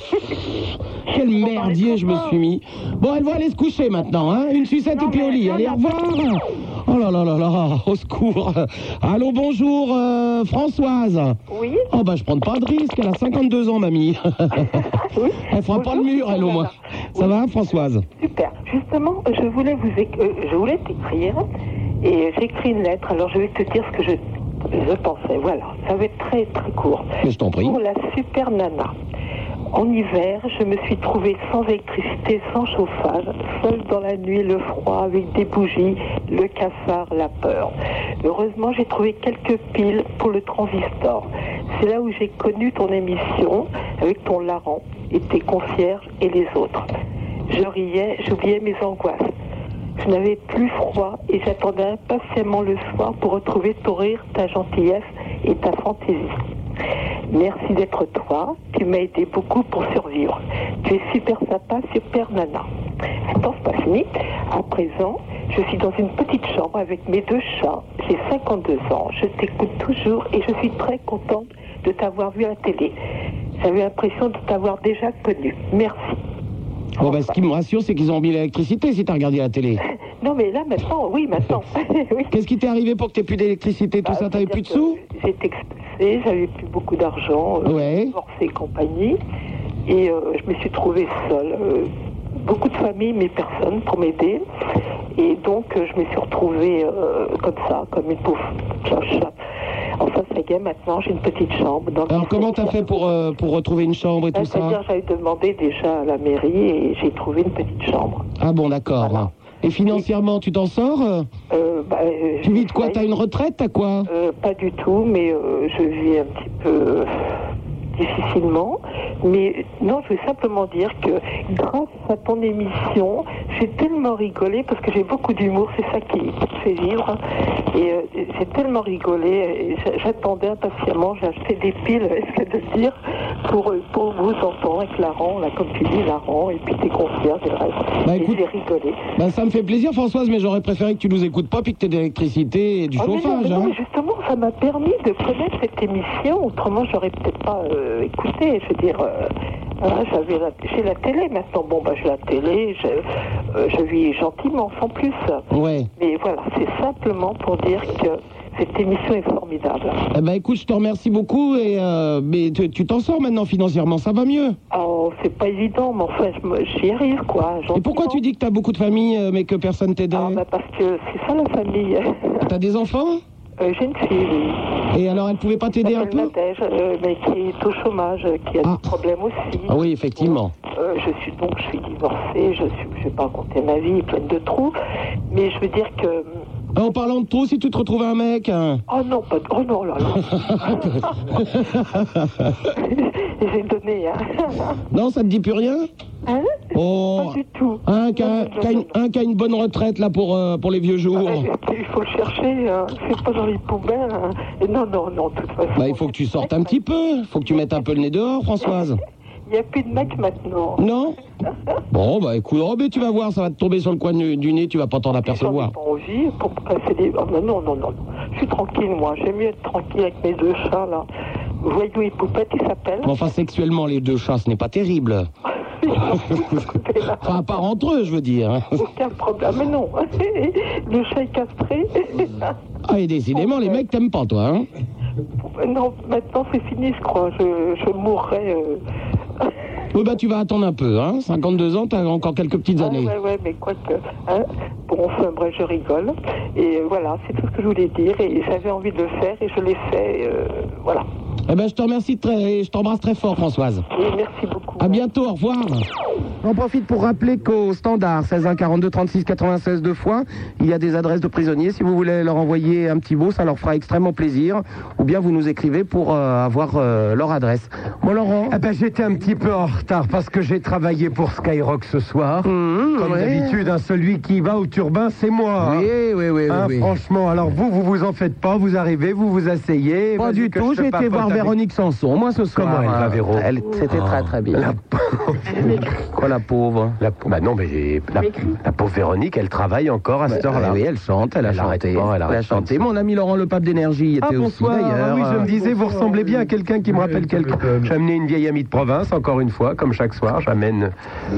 Quel merdier je me suis mis. Bon, elle va aller se coucher maintenant, hein. Une sucette et puis au lit. Allez, au revoir. Oh là là là là, au secours. Allô, bonjour, euh, Françoise. Oui. Oh bah, je prends pas de risque, elle a cinquante-deux ans, mamie. Oui. Elle fera bonjour, pas le mur, elle, au moins. Oui. Ça va, Françoise? Super. Justement, je voulais vous éc... je voulais t'écrire, et j'ai écrit une lettre, alors je vais te dire ce que je... Je pensais, voilà, ça va être très très court. Mais je t'en prie. Pour la super nana. En hiver, je me suis trouvée sans électricité, sans chauffage, seule dans la nuit, le froid, avec des bougies, le cafard, la peur. Heureusement, j'ai trouvé quelques piles pour le transistor. C'est là où j'ai connu ton émission, avec ton Laurent et tes concierges et les autres. Je riais, j'oubliais mes angoisses. Je n'avais plus froid et j'attendais impatiemment le soir pour retrouver ton rire, ta gentillesse et ta fantaisie. Merci d'être toi, tu m'as aidé beaucoup pour survivre. Tu es super sympa, super nana. Attends, c'est pas fini. À présent, je suis dans une petite chambre avec mes deux chats. J'ai cinquante-deux ans, je t'écoute toujours et je suis très contente de t'avoir vu à la télé. J'avais l'impression de t'avoir déjà connue. Merci. Bon, bah, ce qui me rassure, c'est qu'ils ont mis l'électricité si t'as regardé la télé. Non, mais là, maintenant, oui, maintenant. Oui. Qu'est-ce qui t'est arrivé pour que t'aies plus d'électricité, tout bah, ça? T'avais plus de sous? J'étais expulsée, j'avais plus beaucoup d'argent, euh, ouais. Divorcée et compagnie. Et euh, je me suis trouvée seule. Euh, beaucoup de familles, mais personne pour m'aider. Et donc, euh, je me suis retrouvée euh, comme ça, comme une pauvre cloche. Enfin, ça y est, maintenant, j'ai une petite chambre. Dans alors, comment t'as fait pour, euh, pour retrouver une chambre et bah, tout ça? C'est-à-dire, j'avais demandé déjà à la mairie et j'ai trouvé une petite chambre. Ah bon, d'accord. Voilà. Et financièrement, et... tu t'en sors? euh, bah, euh, Tu vis de quoi? T'as une retraite? T'as quoi? euh, Pas du tout, mais euh, je vis un petit peu... difficilement, mais non, je veux simplement dire que grâce à ton émission, j'ai tellement rigolé parce que j'ai beaucoup d'humour, c'est ça qui fait vivre, et euh, j'ai tellement rigolé, et j'attendais impatiemment, j'ai acheté des piles, est-ce que de dire, pour, pour vous entendre avec Laurent, là, comme tu dis, Laurent, et puis tes concierges, et le reste, bah, écoute, et j'ai rigolé. Bah, ça me fait plaisir, Françoise, mais j'aurais préféré que tu nous écoutes pas, puis que tu aies de l'électricité et du oh, chauffage. Mais non, mais non, hein. Mais justement, ça m'a permis de connaître cette émission, autrement, j'aurais peut-être pas... Euh, Euh, écoutez, je veux dire, euh, voilà, j'avais la, j'ai la télé maintenant. Bon, bah, j'ai la télé, je, euh, je vis gentiment, sans plus. Ouais. Mais voilà, c'est simplement pour dire que Cette émission est formidable. Eh ben écoute, je te remercie beaucoup et euh, mais tu, tu t'en sors maintenant financièrement, ça va mieux. Oh, c'est pas évident, mais enfin, je, j'y arrive quoi. Gentiment. Et pourquoi tu dis que t'as beaucoup de famille mais que personne t'aide? Ah bah parce que c'est ça la famille. T'as des enfants? Euh, j'ai une fille, oui. Et alors, elle ne pouvait pas t'aider un peu? Nadège, euh, mais qui est au chômage, qui a ah. des problèmes aussi. Ah oui, effectivement. Euh, je suis donc, je suis divorcée, je suis, je vais pas raconter ma vie, pleine de trous, mais je veux dire que... En parlant de trous, si tu te retrouves un mec... Hein. Oh non, pas de... Oh non, là, là. J'ai donné, hein. Non, ça te dit plus rien? Hein? Oh, pas du tout. Un qui a, a une bonne retraite là pour, euh, pour les vieux jours. Ah ouais, il faut le chercher, hein. C'est pas dans les poubelles. Hein. Et non, non, non, de toute façon. Bah, il faut que tu sortes un petit peu. Il faut que tu mettes un peu le nez dehors, Françoise. Il n'y a plus de mec maintenant. Non? Bon, bah écoute, oh, mais tu vas voir, ça va te tomber sur le coin du, du nez, tu vas pas t'en apercevoir. J'ai pas envie pour me casser les... Oh, non, non, non, non. Je suis tranquille, moi. J'aime mieux être tranquille avec mes deux chats, là. Voyou et Poupette, ils s'appellent. Enfin, sexuellement, les deux chats, ce n'est pas terrible. Enfin, à part entre eux, je veux dire. Aucun problème, mais non. Le chat est castré. Ah, et décidément, les mecs t'aiment pas, toi, hein? Non, maintenant, c'est fini, je crois. Je, je mourrai... Euh... Oui, bah, tu vas attendre un peu, hein. cinquante-deux ans, t'as encore quelques petites ah, années. Ouais, ouais, mais quoi que... Hein. Bon, enfin, bref, je rigole. Et voilà, c'est tout ce que je voulais dire. Et j'avais envie de le faire, et je l'ai fait, euh, voilà. Eh ben, je te remercie très, je t'embrasse très fort, Françoise. Oui, merci beaucoup. À bientôt, au revoir. J'en profite pour rappeler qu'au standard seize un quarante-deux trente-six quatre-vingt-seize deux fois, il y a des adresses de prisonniers. Si vous voulez leur envoyer un petit mot, ça leur fera extrêmement plaisir. Ou bien vous nous écrivez pour euh, avoir euh, leur adresse. Bon, Laurent. Eh ben, j'étais un petit peu en retard parce que j'ai travaillé pour Skyrock ce soir. Mmh, Comme ouais. d'habitude, hein, celui qui va au turbin, c'est moi. Oui, hein. oui, oui, hein, oui, oui. Franchement, alors vous, vous vous en faites pas. Vous arrivez, vous vous asseyez. Pas du tout, j'ai été voir Véronique Sanson, moi ce soir. Comment elle va, Véro? Elle, c'était oh. très très bien. La pauvre. Quoi, la pauvre? La pauvre. Bah non, mais la, la pauvre Véronique, elle travaille encore à cette heure-là. Oui, elle chante, elle a elle chanté. Pas, elle, elle a chanté. Mon ami Laurent Le Pape d'Énergie était ah, bonsoir, aussi d'ailleurs. Ah, oui, je me disais, vous ressemblez bien à quelqu'un qui me rappelle oui, quelqu'un. J'ai amené une vieille amie de province, encore une fois, comme chaque soir. J'amène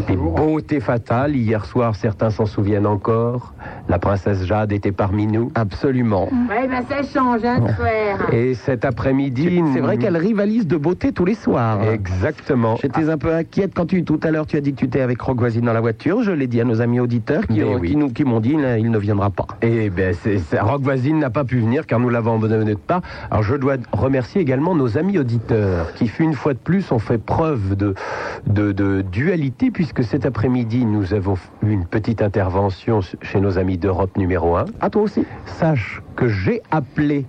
des beautés fatales. Hier soir, certains s'en souviennent encore. La princesse Jade était parmi nous. Absolument. Oui, ben ça change, hein, de faire. Et cet après-midi, c'est vrai qu'elle rivalise de beauté tous les soirs. Exactement. J'étais un peu inquiète quand tu, tout à l'heure, tu as dit que tu étais avec Roch Voisine dans la voiture. Je l'ai dit à nos amis auditeurs qui, ont, oui. qui, nous, qui m'ont dit qu'il ne viendra pas. Eh bien, c'est, c'est, Roch Voisine n'a pas pu venir car nous l'avons abandonné de part. Alors, je dois remercier également nos amis auditeurs qui, une fois de plus, ont fait preuve de, de, de dualité puisque cet après-midi, nous avons eu une petite intervention chez nos amis d'Europe numéro un. À toi aussi. Sache que j'ai appelé.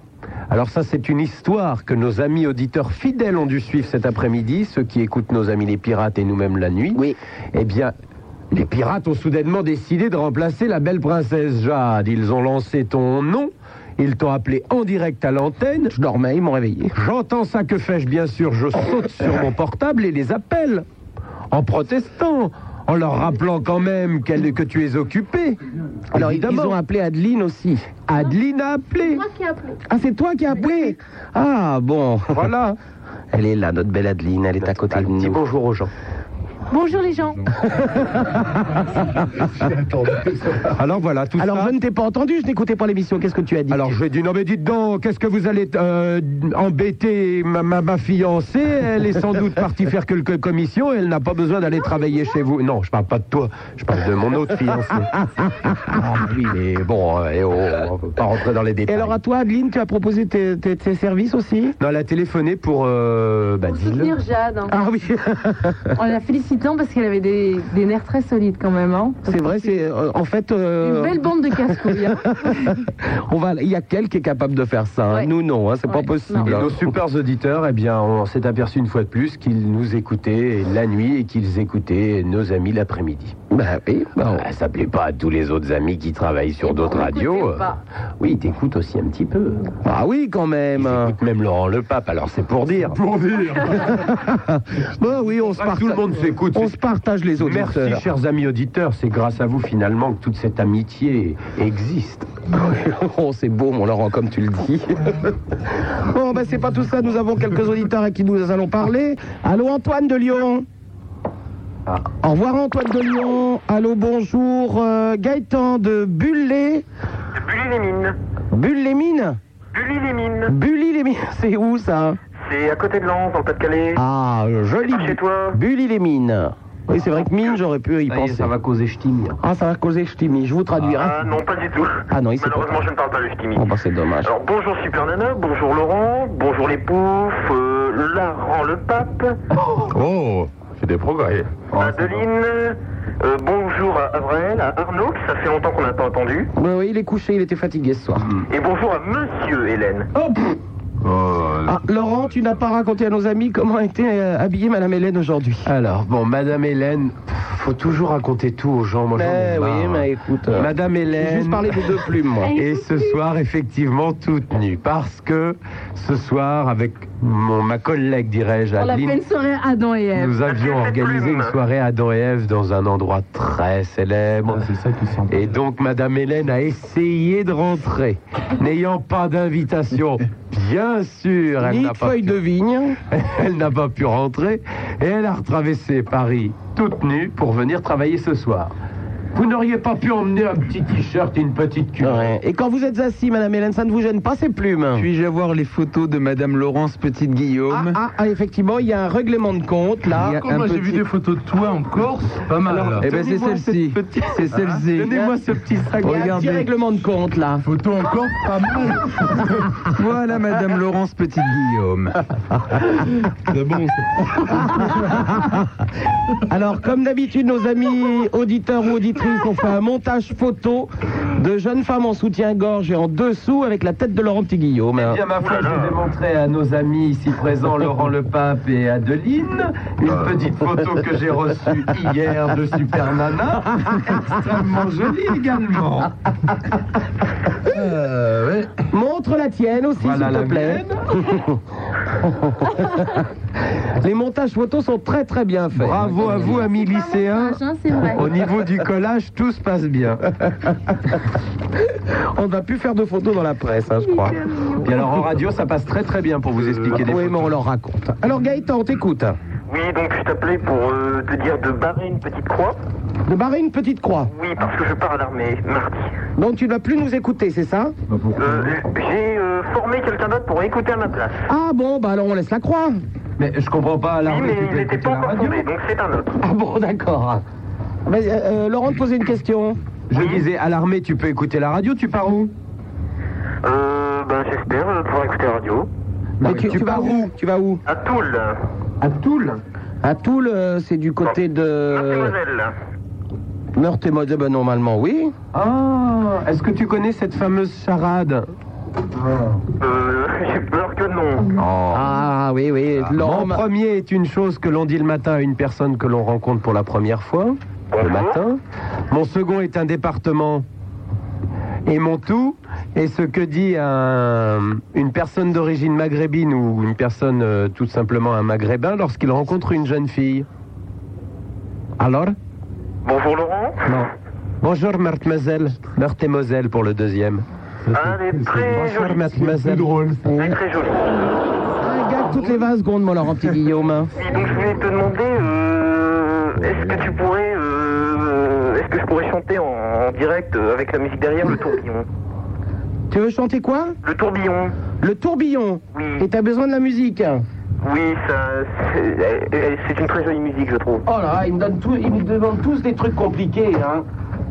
Alors ça, c'est une histoire que nos amis auditeurs fidèles ont dû suivre cet après-midi, ceux qui écoutent nos amis les pirates et nous-mêmes la nuit. Oui. Eh bien, les pirates ont soudainement décidé de remplacer la belle princesse Jade. Ils ont lancé ton nom. Ils t'ont appelé en direct à l'antenne. Je dormais, ils m'ont réveillé. J'entends ça, que fais-je? Bien sûr, je saute sur mon portable et les appelle en protestant. En leur rappelant quand même qu'elle, que tu es occupé. Alors, évidemment. Ils ont appelé Adeline aussi. Adeline a appelé. C'est moi qui ai appelé. Ah, c'est toi qui as appelé. Ah, bon. Voilà. Elle est là, notre belle Adeline. Elle est à côté de nous. Dis bonjour aux gens. Bonjour les gens. Alors voilà, tout Alors, ça. Alors je ne t'ai pas entendu, je n'écoutais pas l'émission, qu'est-ce que tu as dit? Alors j'ai dit, non mais dites donc, qu'est-ce que vous allez euh, embêter ma, ma, ma fiancée? Elle est sans doute partie faire quelques commissions, elle n'a pas besoin d'aller travailler chez vous. Non, je parle pas de toi, je parle de mon autre fiancée. Ah oui, mais bon, euh, oh, on ne peut pas rentrer dans les détails. Et alors à toi Adeline, tu as proposé tes, tes, tes services aussi? Non, elle a téléphoné pour... Euh, bah, pour soutenir Jade. Hein. Ah oui. On l'a félicité. Non, parce qu'elle avait des, des nerfs très solides quand même. Hein. C'est vrai, c'est euh, en fait... Euh... Une belle bande de casse-couilles. Hein. Il y a quelqu'un qui est capable de faire ça. Hein. Ouais. Nous, non, hein, c'est ouais. pas possible. Hein. Nos super auditeurs, eh bien, on s'est aperçu une fois de plus qu'ils nous écoutaient la nuit et qu'ils écoutaient nos amis l'après-midi. Bah oui, bah, bah, ça plaît pas à tous les autres amis qui travaillent sur et d'autres radios. Pas. Oui, ils t'écoutent aussi un petit peu. Ah oui, quand même. Ils écoutent même Laurent Le Pape, alors c'est pour dire. Pour dire. Bah oui, on se partage. Tout le monde s'écoute. On se partage les auditeurs. Merci, chers amis auditeurs. C'est grâce à vous, finalement, que toute cette amitié existe. Oh, c'est beau, mon Laurent, comme tu le dis. Bon, ben, c'est pas tout ça. Nous avons quelques auditeurs à qui nous allons parler. Allô, Antoine de Lyon. Ah. Au revoir, Antoine de Lyon. Allô, bonjour. Euh, Gaëtan de Bulle-les... Bulle-les-Mines. Bulle-les-Mines Bully-les-Mines. Bully-les-Mines, c'est où ça? C'est à côté de Lens, dans le Pas-de-Calais. Ah, joli. Chez toi. Bully-les-Mines. Oui, c'est vrai que mine, j'aurais pu y penser. Ça va causer ch'timi. Ah, ça va causer ch'timi, je vous traduirai. Ah, non, pas du tout. Ah, non, il s'est malheureusement, je ne parle pas de ch'timi. Oh, bah, c'est dommage. Alors, bonjour Super Nana, bonjour Laurent, bonjour les poufs, euh, Laurent le pape. Oh, c'est des progrès. Oh, Adeline, euh, bonjour à Avrel, à Arnaud, ça fait longtemps qu'on n'a pas entendu. Oui, oui, il est couché, il était fatigué ce soir. Mmh. Et bonjour à Monsieur Hélène. Oh, pfff. Oh, ah, Laurent, tu n'as pas raconté à nos amis comment était euh, habillée Madame Hélène aujourd'hui. Alors, bon, Madame Hélène, pff, faut toujours raconter tout aux gens. Moi, mais oui, marre. Mais écoute, euh, Madame Hélène, je vais juste parler de deux plumes. Moi. Et ce soir, effectivement, toute nue, parce que ce soir, avec mon ma collègue, dirais-je, Adeline, on a fait une soirée Adam et Ève. Nous avions organisé une soirée Adam et Ève dans un endroit très célèbre. Ah, c'est ça qui semble. Et donc, Madame Hélène a essayé de rentrer, n'ayant pas d'invitation. Bien sûr, elle n'a pas feuille pu... de vigne. Elle n'a pas pu rentrer et elle a retraversé Paris toute nue pour venir travailler ce soir. Vous n'auriez pas pu emmener un petit t-shirt et une petite culotte. Ouais. Et quand vous êtes assis, Madame Hélène, ça ne vous gêne pas ces plumes? Puis-je avoir les photos de Madame Laurence Petitguillaume? Ah, ah, ah, effectivement, il y a un règlement de compte là. Moi, petit... j'ai vu des photos de toi en Corse, pas mal. Alors, eh ben, c'est celle-ci. Petite... C'est celle-ci. Donnez-moi ce petit sac. Regardez. Il y a un petit règlement de compte là. Photo en Corse, pas mal. Voilà, Madame Laurence Petitguillaume. C'est bon. Alors, comme d'habitude, nos amis auditeurs ou auditrices. On fait un montage photo de jeunes femmes en soutien-gorge et en dessous avec la tête de Laurent Petitguillaume. Eh bien, ma foi, je vais montrer à nos amis ici présents, Laurent le Pape et Adeline, une petite photo que j'ai reçue hier de Super Nana, extrêmement jolie également. Euh, ouais. Montre la tienne aussi, voilà, s'il te plaît. Les montages photos sont très très bien faits. Bravo à vous, amis lycéens. Au niveau du collage, tout se passe bien. On n'a plus faire de photos dans la presse, hein, je crois. Et alors en radio, ça passe très très bien pour vous expliquer euh, des oui, photos. Oui, mais on leur raconte. Alors Gaëtan, on t'écoute. Oui, donc je t'appelais pour euh, te dire de barrer une petite croix. De barrer une petite croix. Oui, parce que je pars à l'armée, mardi. Donc tu ne vas plus nous écouter, c'est ça? euh, J'ai euh, formé quelqu'un d'autre pour écouter à ma place. Ah bon, bah alors on laisse la croix. Mais je comprends pas, à l'armée... Oui, mais il n'était pas encore formé, donc c'est un autre. Ah bon, d'accord. Mais, euh, Laurent te posait une question. Je oui. disais, à l'armée, tu peux écouter la radio, tu pars où? Euh, ben j'espère euh, pouvoir écouter la radio. Mais tu, tu, tu pars où? Tu vas où? À Toul. À Toul? À Toul, euh, c'est du côté bon. de... Meurthe et Moselle, ben normalement, oui. Ah, est-ce que tu connais cette fameuse charade? Euh, j'ai peur que non. Oh. Ah oui, oui. Ah. L'an premier est une chose que l'on dit le matin à une personne que l'on rencontre pour la première fois, le matin. Mon second est un département. Et mon tout est ce que dit un, une personne d'origine maghrébine ou une personne euh, tout simplement un maghrébin lorsqu'il rencontre une jeune fille. Alors? Bonjour Laurent. Non. Bonjour Meurthe-Moselle. Meurthe et Moselle pour le deuxième. Ah, elle est très jolie. C'est drôle. Elle est très jolie. Ah, regarde toutes les vingt secondes, mon Laurent Petitguillaume. Oui, donc je voulais te demander, euh, est-ce que tu pourrais, euh, est-ce que je pourrais chanter en, en direct euh, avec la musique derrière, le tourbillon? Tu veux chanter quoi? Le tourbillon. Le tourbillon? Oui. Et t'as besoin de la musique? Oui, ça, c'est, c'est une très jolie musique, je trouve. Oh là, ils me donnent tout, ils me demandent tous des trucs compliqués, hein.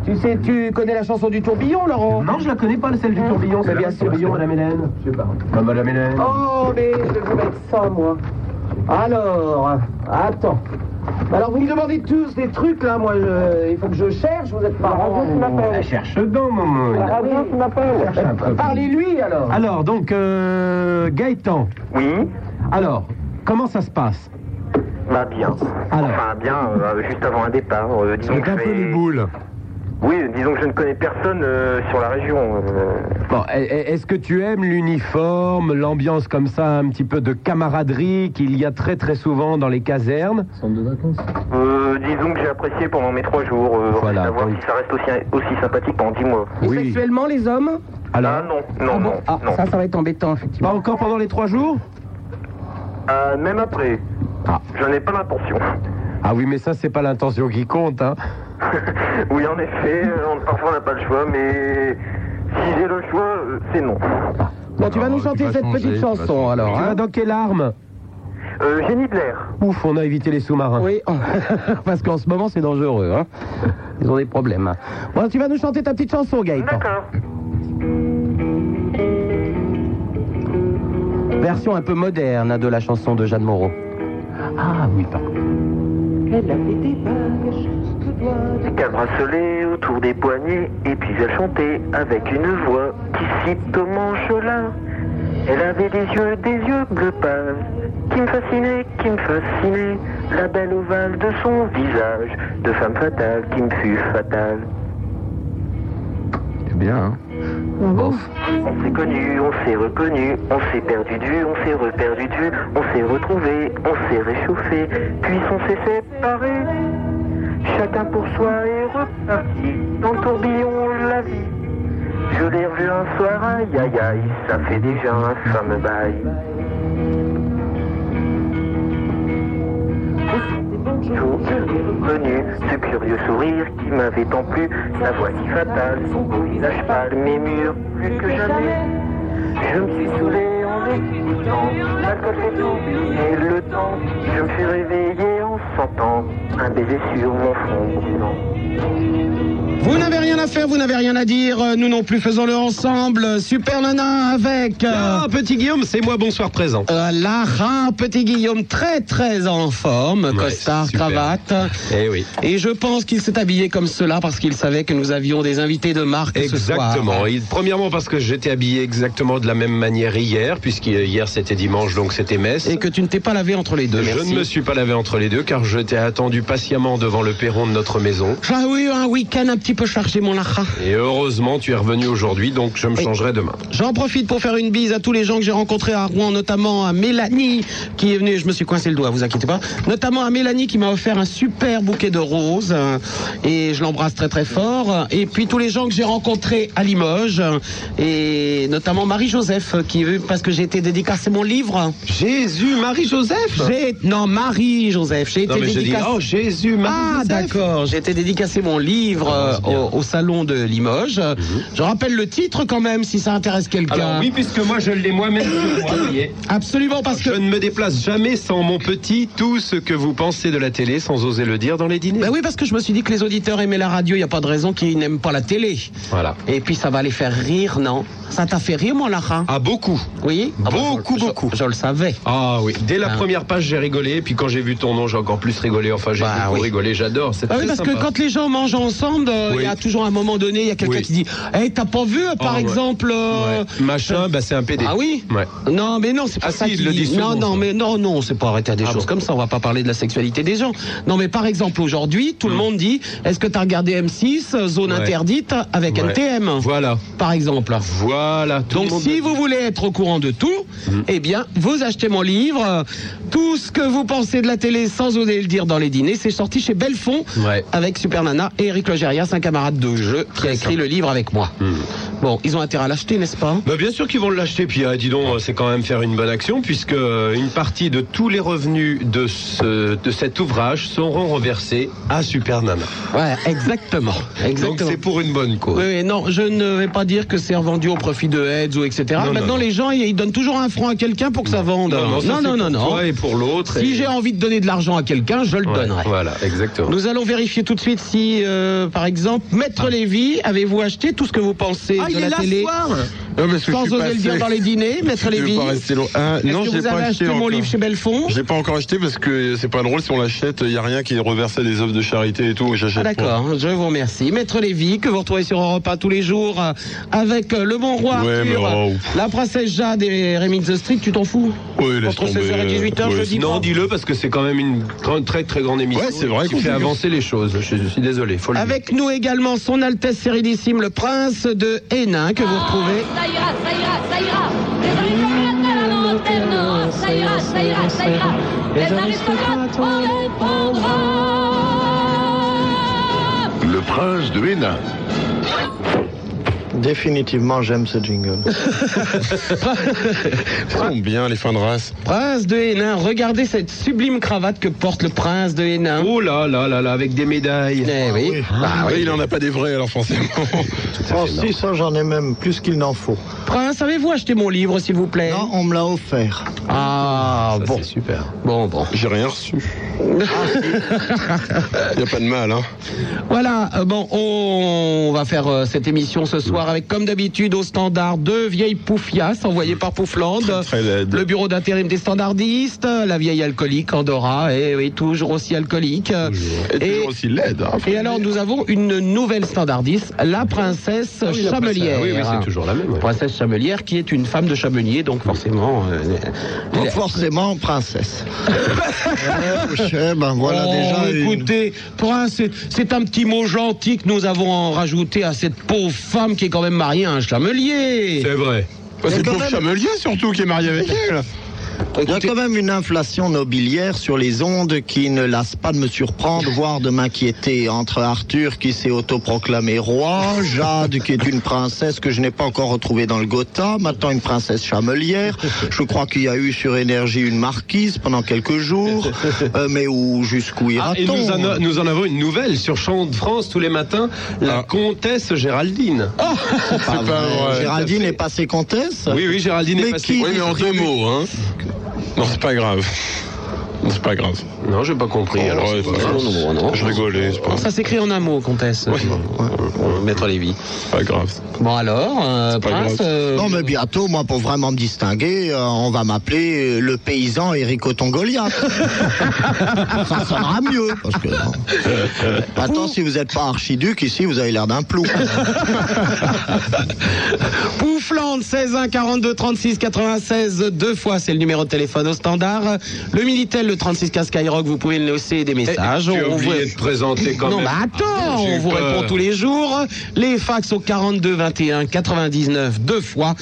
Tu sais, tu connais la chanson du tourbillon, Laurent? Non, je la connais pas, celle du tourbillon. C'est bien sûr, Madame Hélène. Je sais pas. Ah, Madame Hélène. Oh, mais je vais vous mettre ça, moi. Alors, attends. Alors, vous me demandez tous des trucs, là, moi, je... il faut que je cherche, vous êtes pas... La cherche dans, mon monde. La radio qui m'appelle. Parlez-lui, alors. Alors, donc, euh, Gaëtan. Oui. Alors, comment ça se passe? Bah, bien. Alors. Enfin, bien, euh, juste avant un départ. Euh, disons que un peu les boules. Oui, disons que je ne connais personne euh, sur la région. Euh... Bon, est-ce que tu aimes l'uniforme, l'ambiance comme ça, un petit peu de camaraderie qu'il y a très très souvent dans les casernes? Centre de vacances. Euh, disons que j'ai apprécié pendant mes trois jours. Euh, voilà. Savoir oui. si ça reste aussi, aussi sympathique pendant dix mois. Et oui. Sexuellement, les hommes? Alors ah, non, non, ah, bon. non, ah, non. Ça, ça va être embêtant, effectivement. Pas encore pendant les trois jours? Euh, même après. Ah. Je n'ai pas l'intention. Ah oui, mais ça, c'est pas l'intention qui compte, hein. Oui, en effet, on, parfois on n'a pas le choix, mais si j'ai le choix, c'est non. Bon, tu vas nous chanter cette petite chanson, alors. Tu vas dans quelle arme ? Euh, Génie de l'air. Ouf, on a évité les sous-marins. Oui, parce qu'en ce moment, c'est dangereux. Hein. Ils ont des problèmes. Bon, tu vas nous chanter ta petite chanson, Gaëtan. D'accord. Version un peu moderne de la chanson de Jeanne Moreau. Ah, oui, pardon. Elle avait des bagages sous le doigt. Quatre bracelets autour des poignets, et puis elle chantait avec une voix qui cite au manche-là. Elle avait des yeux, des yeux bleu pâle, qui me fascinait, qui me fascinait, la belle ovale de son visage, de femme fatale qui me fut fatale. C'est bien, hein? Bon. On s'est connus, on s'est reconnus, on s'est perdu de vue, on s'est reperdu de vue, on s'est retrouvés, on s'est réchauffés, puis on s'est séparés. Chacun pour soi est reparti dans le tourbillon de la vie. Je l'ai revu un soir, aïe aïe aïe, ça fait déjà un fameux bail. Jour, je l'ai reconnu, ce curieux sourire qui m'avait tant plu, sa voix si fatale, son beau visage pâle, mes murs plus que jamais. Je me suis saoulé en l'écoutant, l'alcool fait tout, et le temps, je me suis réveillé en sentant un baiser sur mon front brûlant. Vous n'avez rien à faire, vous n'avez rien à dire, nous non plus, faisons-le ensemble. Super Nana avec... Euh... Oh, Petit Guillaume, c'est moi, bonsoir, présent. Euh, Laurent Petitguillaume, très très en forme, ouais, costard, super. Cravate. Et oui. Et je pense qu'il s'est habillé comme cela parce qu'il savait que nous avions des invités de marque exactement. Ce soir. Exactement. Premièrement parce que j'étais habillé exactement de la même manière hier, puisqu'hier c'était dimanche, donc c'était messe. Et que tu ne t'es pas lavé entre les deux. Je merci. Ne me suis pas lavé entre les deux, car je t'ai attendu patiemment devant le perron de notre maison. Ah oui, un week-end un petit peu chargé mon lacha. Et heureusement tu es revenu aujourd'hui, donc je me changerai demain. J'en profite pour faire une bise à tous les gens que j'ai rencontrés à Rouen, notamment à Mélanie qui est venue, je me suis coincé le doigt, vous inquiétez pas, notamment à Mélanie qui m'a offert un super bouquet de roses et je l'embrasse très très fort, et puis tous les gens que j'ai rencontrés à Limoges et notamment Marie-Joseph qui est venue parce que j'ai été dédicacé mon livre. Jésus, Marie-Joseph j'ai... Non, Marie-Joseph, j'ai été dédicacé... Oh, Jésus, Marie-Joseph. Ah d'accord, j'ai été dédicacé mon livre euh, Au, au salon de Limoges. Mmh. Je rappelle le titre quand même si ça intéresse quelqu'un. Alors oui, puisque moi je l'ai moi-même. Absolument, parce que je ne me déplace jamais sans mon petit tout ce que vous pensez de la télé sans oser le dire dans les dîners. Ben oui, parce que je me suis dit que les auditeurs aimaient la radio, il n'y a pas de raison qu'ils n'aiment pas la télé. Voilà. Et puis ça va les faire rire, non? Ça t'a fait rire mon Lara? Ah beaucoup. Oui. Ah, beaucoup, je, beaucoup. Je, je le savais. Ah oui. Dès la ah. première page j'ai rigolé, puis quand j'ai vu ton nom j'ai encore plus rigolé. Enfin j'ai bah, beaucoup oui. rigolé. J'adore. C'est bah, très oui, parce sympa. Que quand les gens mangent ensemble. Euh, Oui. Il y a toujours un moment donné, il y a quelqu'un oui. qui dit hey, t'as pas vu, par oh, exemple. Euh... Ouais. Machin, bah, c'est un P D. Ah oui ouais. Non, mais non, c'est pas ah, ça. Si, qui... le dit non, non, mais non, non, c'est pas arrêter à des ah, choses bon. Comme ça, on va pas parler de la sexualité des gens. Non, mais par exemple, aujourd'hui, tout mmh. le monde dit est-ce que t'as regardé M six, zone ouais. interdite, avec ouais. N T M. Voilà. Par exemple. Voilà. Tout Donc, le monde si dit. Vous voulez être au courant de tout, mmh. eh bien, vous achetez mon livre. Euh, tout ce que vous pensez de la télé, sans oser le dire dans les dîners, c'est sorti chez Bellefond, ouais. avec Super Nana et Eric Logérias, un camarade de jeu qui a écrit le livre avec moi. Mmh. Bon, ils ont intérêt à l'acheter, n'est-ce pas? Bah, bien sûr qu'ils vont l'acheter, puis ah, dis donc, c'est quand même faire une bonne action, puisque une partie de tous les revenus de, ce, de cet ouvrage seront reversés à Super Nana. Ouais, exactement. exactement. Donc c'est pour une bonne cause. Oui, oui, non, je ne vais pas dire que c'est revendu au profit de Heads ou et cetera. Non, Maintenant, non, les gens, ils donnent toujours un franc à quelqu'un pour que non. ça vende. Non, non, ça, non, non. non, pour non. et pour l'autre. Si et... j'ai envie de donner de l'argent à quelqu'un, je le ouais, donnerai. Voilà, exactement. Nous allons vérifier tout de suite si, euh, par exemple, Maître Lévy, avez-vous acheté tout ce que vous pensez ah, de la télé? Ah, il est là ce soir. Sans oser passé... le dire dans les dîners, Maître Lévy. Ah, non, que je n'ai pas acheté. Vous avez acheté mon livre chez Bellefond? Je n'ai pas encore acheté parce que c'est pas drôle si on l'achète, il n'y a rien qui est reversé à des œuvres de charité et tout. J'achète. Ah, d'accord, pas. Je vous remercie. Maître Lévy, que vous retrouvez sur Europe un tous les jours avec le bon roi ouais, Arthur, oh, la princesse Jade et Rémi de Street, tu t'en fous? Oui, laisse tomber. Entre seize heures et dix-huit heures, ouais, je dis. Non, dis-le parce que c'est quand même une grande, très très grande émission. Ouais, c'est vrai qui fait avancer les choses. Je suis désolé. Avec nous également son Altesse Sérénissime, le prince de Hénin, que vous retrouvez. Ça ira, ça ira, ça ira. Les aristocrates à la lanterne. Ça ira, ça ira, ça ira. Les aristocrates, on les prendra. Le prince de Hénin. Définitivement, j'aime ce jingle. Combien les fins de race. Prince de Hénin, regardez cette sublime cravate que porte le prince de Hénin. Oh là là là là, avec des médailles. Eh oui. Ah, oui. Ah, oui. Il n'en a pas des vrais alors forcément. Francis, ça, j'en ai même plus qu'il n'en faut. Prince, avez-vous acheté mon livre, s'il vous plaît? Non, on me l'a offert. Ah, ça, bon. C'est super. Bon, bon. J'ai rien reçu. Il n'y a pas de mal, hein. Voilà, bon, on va faire euh, cette émission ce soir avec, comme d'habitude, au standard, deux vieilles poufias envoyées par Pouflande. Très, très laide. Le bureau d'intérim des standardistes, la vieille alcoolique, Andorra, et oui, toujours aussi alcoolique. Toujours. Et, et toujours aussi laide. Hein, et alors, nous avons une nouvelle standardiste, la princesse ah oui, Chamelière. Oui, oui, c'est toujours la même. Ouais. Princesse Chamelière, qui est une femme de chamelier, donc forcément... Euh, donc forcément, princesse. Ouais, ben voilà, oh, déjà écoutez, une... prince, c'est, c'est un petit mot gentil que nous avons rajouté à cette pauvre femme qui est quand même mariée à un chamelier. C'est vrai. Bah, c'est le pauvre même... chamelier, surtout, qui est marié avec elle. Il y a quand même une inflation nobiliaire sur les ondes qui ne lasse pas de me surprendre, voire de m'inquiéter. Entre Arthur qui s'est autoproclamé roi, Jade qui est une princesse que je n'ai pas encore retrouvée dans le Gotha, maintenant une princesse chamelière. Je crois qu'il y a eu sur Énergie une marquise pendant quelques jours, euh, mais où, jusqu'où ira-t-on? Ah, nous, en a, nous en avons une nouvelle sur Chant de France tous les matins, la ah. comtesse Géraldine. Oh, c'est pas c'est vrai. Pas vrai. Géraldine est passée comtesse? Oui, oui, Géraldine mais est passée comtesse. Oui, mais en deux mots, hein. Non, c'est pas grave. C'est pas grave. Non, j'ai pas compris. Oh, alors, ouais, c'est pas grave. Non, non, non. Je rigolais. C'est pas... Ça s'écrit en un mot, comtesse. Ouais. Ouais. Ouais. Maître Lévy. C'est pas grave. Bon alors, euh, prince. Euh... Non, mais bientôt, moi, pour vraiment me distinguer, euh, on va m'appeler le paysan Éric Otongoliath. Ça sonnera mieux. Parce que, euh, attends, si vous n'êtes pas archiduc ici, vous avez l'air d'un plomb. Pouflande, seize un quarante-deux trente-six quatre-vingt-seize, deux fois, c'est le numéro de téléphone au standard. Le Minitel, trente-six quinze Skyrock, vous pouvez laisser des messages. J'ai on oublié vous... de présenter quand non, même. Non, bah attends, ah, on vous peur. répond tous les jours. Les fax au quarante-deux vingt et un quatre-vingt-dix-neuf deux fois.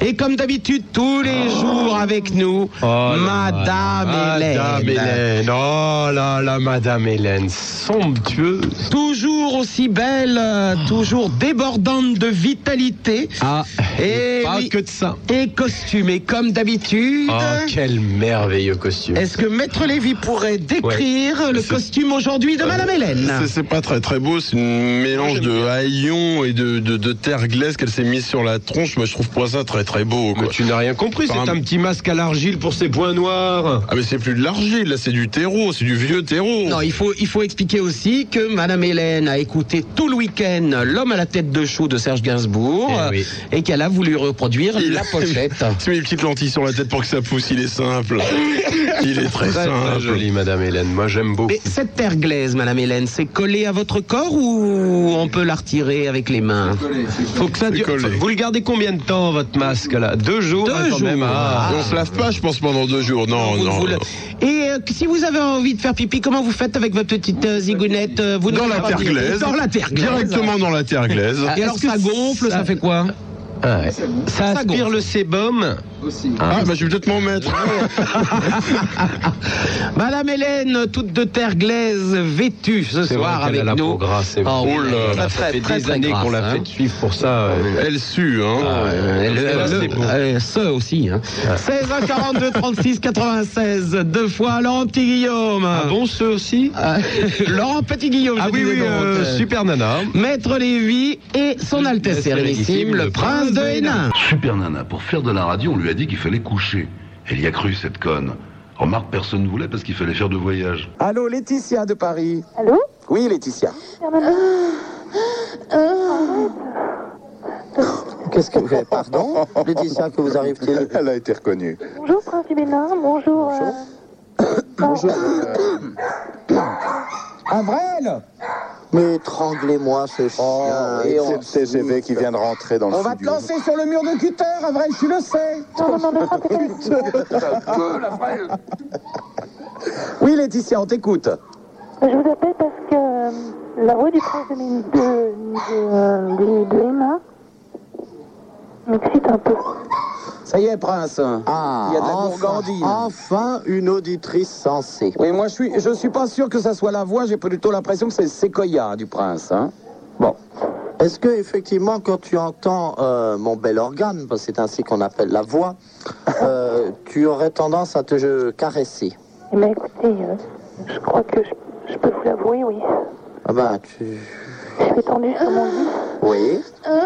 Et comme d'habitude, tous les oh. jours avec nous, oh là Madame là, Hélène. Madame Hélène, oh là là, Madame Hélène, somptueuse. Toujours aussi belle, oh. toujours débordante de vitalité. Ah, et pas oui, que de ça. Et costumée comme d'habitude. Oh, quel merveilleux costume. Est-ce que Maître Lévy pourrait décrire ouais. le c'est... costume aujourd'hui de Madame Hélène? C'est, c'est pas très très beau, c'est une mélange de haillons et de, de, de terre glaise qu'elle s'est mise sur la tronche. Moi je trouve pas ça très très beau. Quoi. Mais tu n'as rien compris, c'est, c'est un... un petit masque à l'argile pour ses points noirs. Ah mais c'est plus de l'argile, là c'est du terreau, c'est du vieux terreau. Non, il faut, il faut expliquer aussi que Madame Hélène a écouté tout le week-end L'homme à la tête de chou de Serge Gainsbourg eh oui. et qu'elle a voulu reproduire il... la pochette. Tu mets une petite lentille sur la tête pour que ça pousse, il est simple. Il est très, très simple. Très jolie, Madame Hélène. Moi, j'aime beaucoup. Mais cette terre glaise, Madame Hélène, c'est collé à votre corps ou on peut la retirer avec les mains? C'est collé, c'est collé. Faut que ça dure. Collé. Vous le gardez combien de temps, votre masque, là? Deux jours, deux hein, quand jours. Même. Ah. On se lave pas, je pense, pendant deux jours. Non, non. Vous, non, vous non. Le... Et euh, si vous avez envie de faire pipi, comment vous faites avec votre petite euh, zigounette euh, vous dans la terre glaise. Dans la terre glaise. Directement dans la terre glaise. Et alors, ça gonfle, ça, ça fait quoi? Ah ouais. Ça aspire le sébum aussi. Ah, ah bah je vais peut-être m'en mettre. Madame Hélène, toute de terre glaise, vêtue ce c'est soir avec nous. Peau grasse, c'est oh, oh là, ça, ça fait très, des très années grasse, qu'on l'a hein. fait suivre pour ça. Elle sue, hein. Ah, elle, elle, elle, elle, elle se aussi. Hein. Ah. seize un quarante-deux trente-six quatre-vingt-seize deux fois Laurent Petitguillaume. Ah bon, ce aussi. Ah. Laurent Petitguillaume. Ah oui, oui, euh, euh, Super Nana. Maître Lévy et son Altesse Sérénissime, le prince de Hénin. Super Nana, pour faire de la radio, on lui a dit qu'il fallait coucher. Elle y a cru, cette conne. Remarque, personne ne voulait parce qu'il fallait faire de voyage. Allô, Laetitia de Paris. Allô ? Oui, Laetitia. Qu'est-ce que vous faites ? Pardon, Laetitia, que vous arrive-t-il ? Elle a été reconnue. Bonjour, Prince du Bénin. Bonjour. Bonjour. Euh... Bonjour. Un vrai, elle ? Mais étranglez-moi ce chien. Oh, et c'est le T G V qui vient de rentrer dans le on studio. On va te lancer sur le mur de cutter, Avril, tu le sais. Non, non, non, non, non. Oui, Laetitia, on t'écoute. Je vous appelle parce que euh, la voix du prince de Hénin m'excite un peu. Ça y est, prince. Ah, il y a de la enfin, gourgandine. Enfin, une auditrice sensée. Oui, moi, je suis, je suis pas sûr que ça soit la voix. J'ai plutôt l'impression que c'est le séquoia du prince. Hein. Bon. Est-ce que, effectivement, quand tu entends euh, mon bel organe, parce que c'est ainsi qu'on appelle la voix, euh, tu aurais tendance à te je, caresser? Eh bien, écoutez, euh, je crois que je, je peux vous l'avouer, oui. Ah ben, tu... Je suis tendue sur mon lit. Oui. Ah.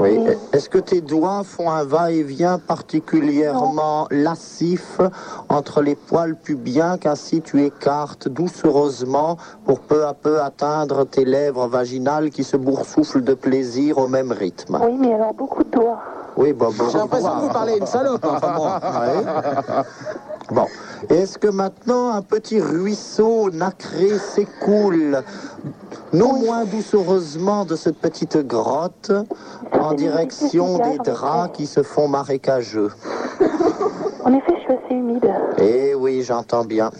Oui. Est-ce que tes doigts font un va-et-vient particulièrement lascif entre les poils pubiens qu'ainsi tu écartes doucereusement pour peu à peu atteindre tes lèvres vaginales qui se boursouflent de plaisir au même rythme? Oui, mais alors beaucoup de doigts. Oui, bon, bon, j'ai l'impression que vous parlez une salope. Enfin, bon. Ouais. Bon. Est-ce que maintenant un petit ruisseau nacré s'écoule, non moins doucereusement, de cette petite grotte en direction des draps qui se font marécageux? En effet, je suis assez humide. Eh oui, j'entends bien.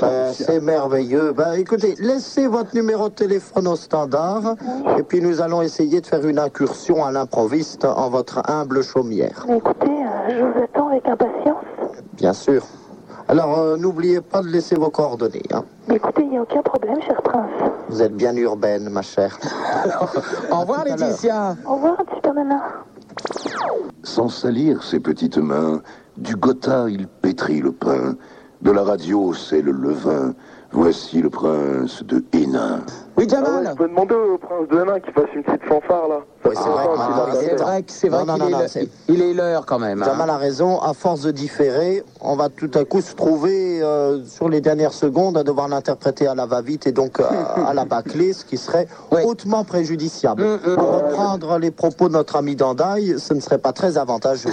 Ben, c'est merveilleux. Ben, écoutez, laissez votre numéro de téléphone au standard et puis nous allons essayer de faire une incursion à l'improviste en votre humble chaumière. Mais écoutez, je vous attends avec impatience. Bien sûr. Alors, euh, n'oubliez pas de laisser vos coordonnées. Hein. Écoutez, il n'y a aucun problème, cher prince. Vous êtes bien urbaine, ma chère. Alors, au revoir, Laetitia. Au revoir, Super Nana. Sans salir ses petites mains, du Gotha, il pétrit le pain. De la radio, c'est le levain. Voici le prince de Hénin. Oui, Jamal. Ah ouais, je peux demander au prince de Hénin qu'il fasse une petite fanfare, là. Oui, c'est vrai, ah, c'est vrai que c'est vrai non, qu'il non, non, est, il est l'heure, quand même. Jamal hein. a raison. À force de différer, on va tout à coup se trouver, euh, sur les dernières secondes, à devoir l'interpréter à la va-vite et donc euh, à la bâclée, ce qui serait oui. hautement préjudiciable. Mm, mm, Pour reprendre les propos de notre ami Dandaï, ce ne serait pas très avantageux.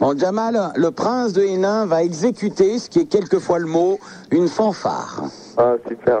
Bon, Jamal, le prince de Hénin va exécuter, ce qui est quelquefois le mot, une fanfare. Ah, super.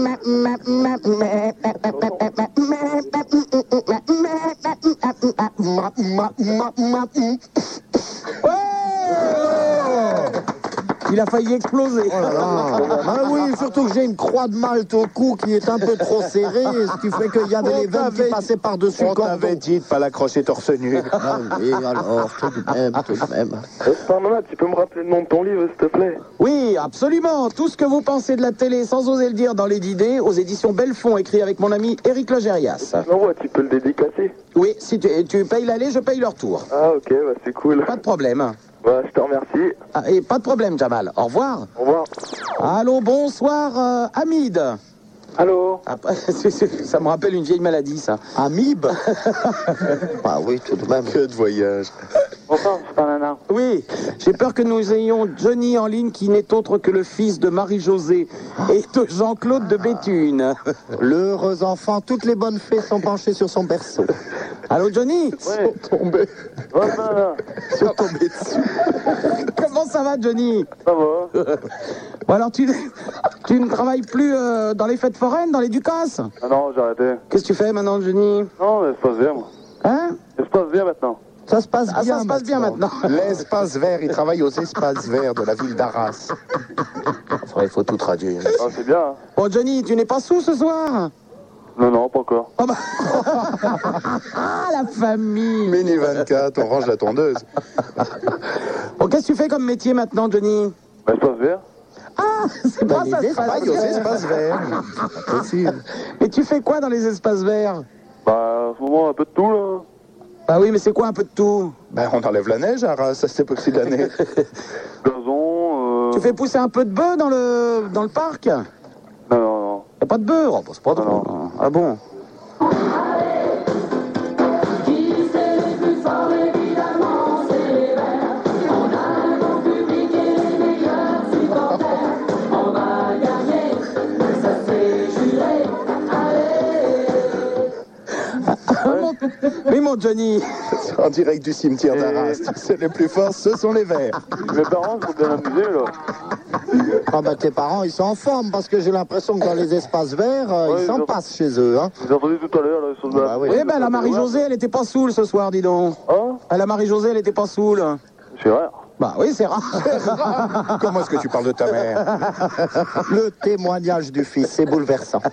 Il a failli exploser. Oh là là. Ah oui, surtout que j'ai une croix de Malte au cou qui est un peu trop serrée, ce qui fait qu'il y a des veines qui passaient par-dessus. On t'avait dit de pas l'accrocher torse nu. Ah oui, alors, tout de même, tout de même. Nana, tu peux me rappeler le nom de ton livre, s'il te plaît? Oui, absolument. Tout ce que vous pensez de la télé, sans oser le dire, dans les idées, aux éditions Bellefond, écrit avec mon ami Eric Logérias. Non, ouais, tu peux le dédicacer. Oui, si tu, tu payes l'aller, je paye le retour. Ah ok, bah c'est cool. Pas de problème. Bah, je te remercie. Ah, et pas de problème, Jamal. Au revoir. Au revoir. Allô, bonsoir, euh, Hamid. Allô. Ah, c'est, c'est, ça me rappelle une vieille maladie, ça. Hamid. Bah oui, tout de même. Que de voyage. Bonsoir, Super Nana. Oui, j'ai peur que nous ayons Johnny en ligne, qui n'est autre que le fils de Marie-Joseph et de Jean-Claude de Béthune. L'heureux enfant, toutes les bonnes fées sont penchées sur son berceau. Allô, Johnny? Ils ouais. sont tombés. Ouais, ben, là. Ils sont tombés dessus. Comment ça va, Johnny? Ça va. Bon, alors, tu, tu ne travailles plus euh, dans les fêtes foraines, dans les Ducasses? Ah non, j'ai arrêté. Qu'est-ce que tu fais maintenant, Johnny? Non, mais ça se passe bien, moi. Hein? Ça se passe bien maintenant. Ça se passe bien, ah, ça se passe bien maintenant. L'espace vert, il travaille aux espaces verts de la ville d'Arras. Il faut tout traduire. Oh, c'est bien. Hein. Bon, Johnny, tu n'es pas sous ce soir? Non, non, pas encore. Oh bah... ah, la famille Mini vingt-quatre, on range la tondeuse. Bon, qu'est-ce que tu fais comme métier maintenant, Johnny? Bah, espace vert. Ah, c'est pas ça, ça travaille aux espaces verts. C'est possible. Et tu fais quoi dans les espaces verts? Bah, en ce moment, un peu de tout, là. Bah oui, mais c'est quoi un peu de tout? Bah, on enlève la neige à Arras, à cette époque-ci de l'année. Gazon, euh... Tu fais pousser un peu de bœuf dans le, dans le parc? Non, non, non. Y'a pas de bœuf? Oh, bah, c'est pas drôle. Non. Ah bon? Mais mon Johnny, en direct du cimetière d'Arras, tu sais, les plus forts, ce sont les verts. Mes parents sont bien amusés, là. Ah bah tes parents, ils sont en forme, parce que j'ai l'impression que dans les espaces verts, euh, ouais, ils s'en ils ont... passent chez eux. Hein. J'ai entendu tout à l'heure, là, ils sont là. Bah, oui, eh ben la Marie-Josée, elle était pas saoule ce soir, dis donc. Hein? La Marie-Josée, elle était pas saoule. C'est vrai. Bah oui, c'est rare. C'est rare. Comment est-ce que tu parles de ta mère? Le témoignage du fils, c'est bouleversant.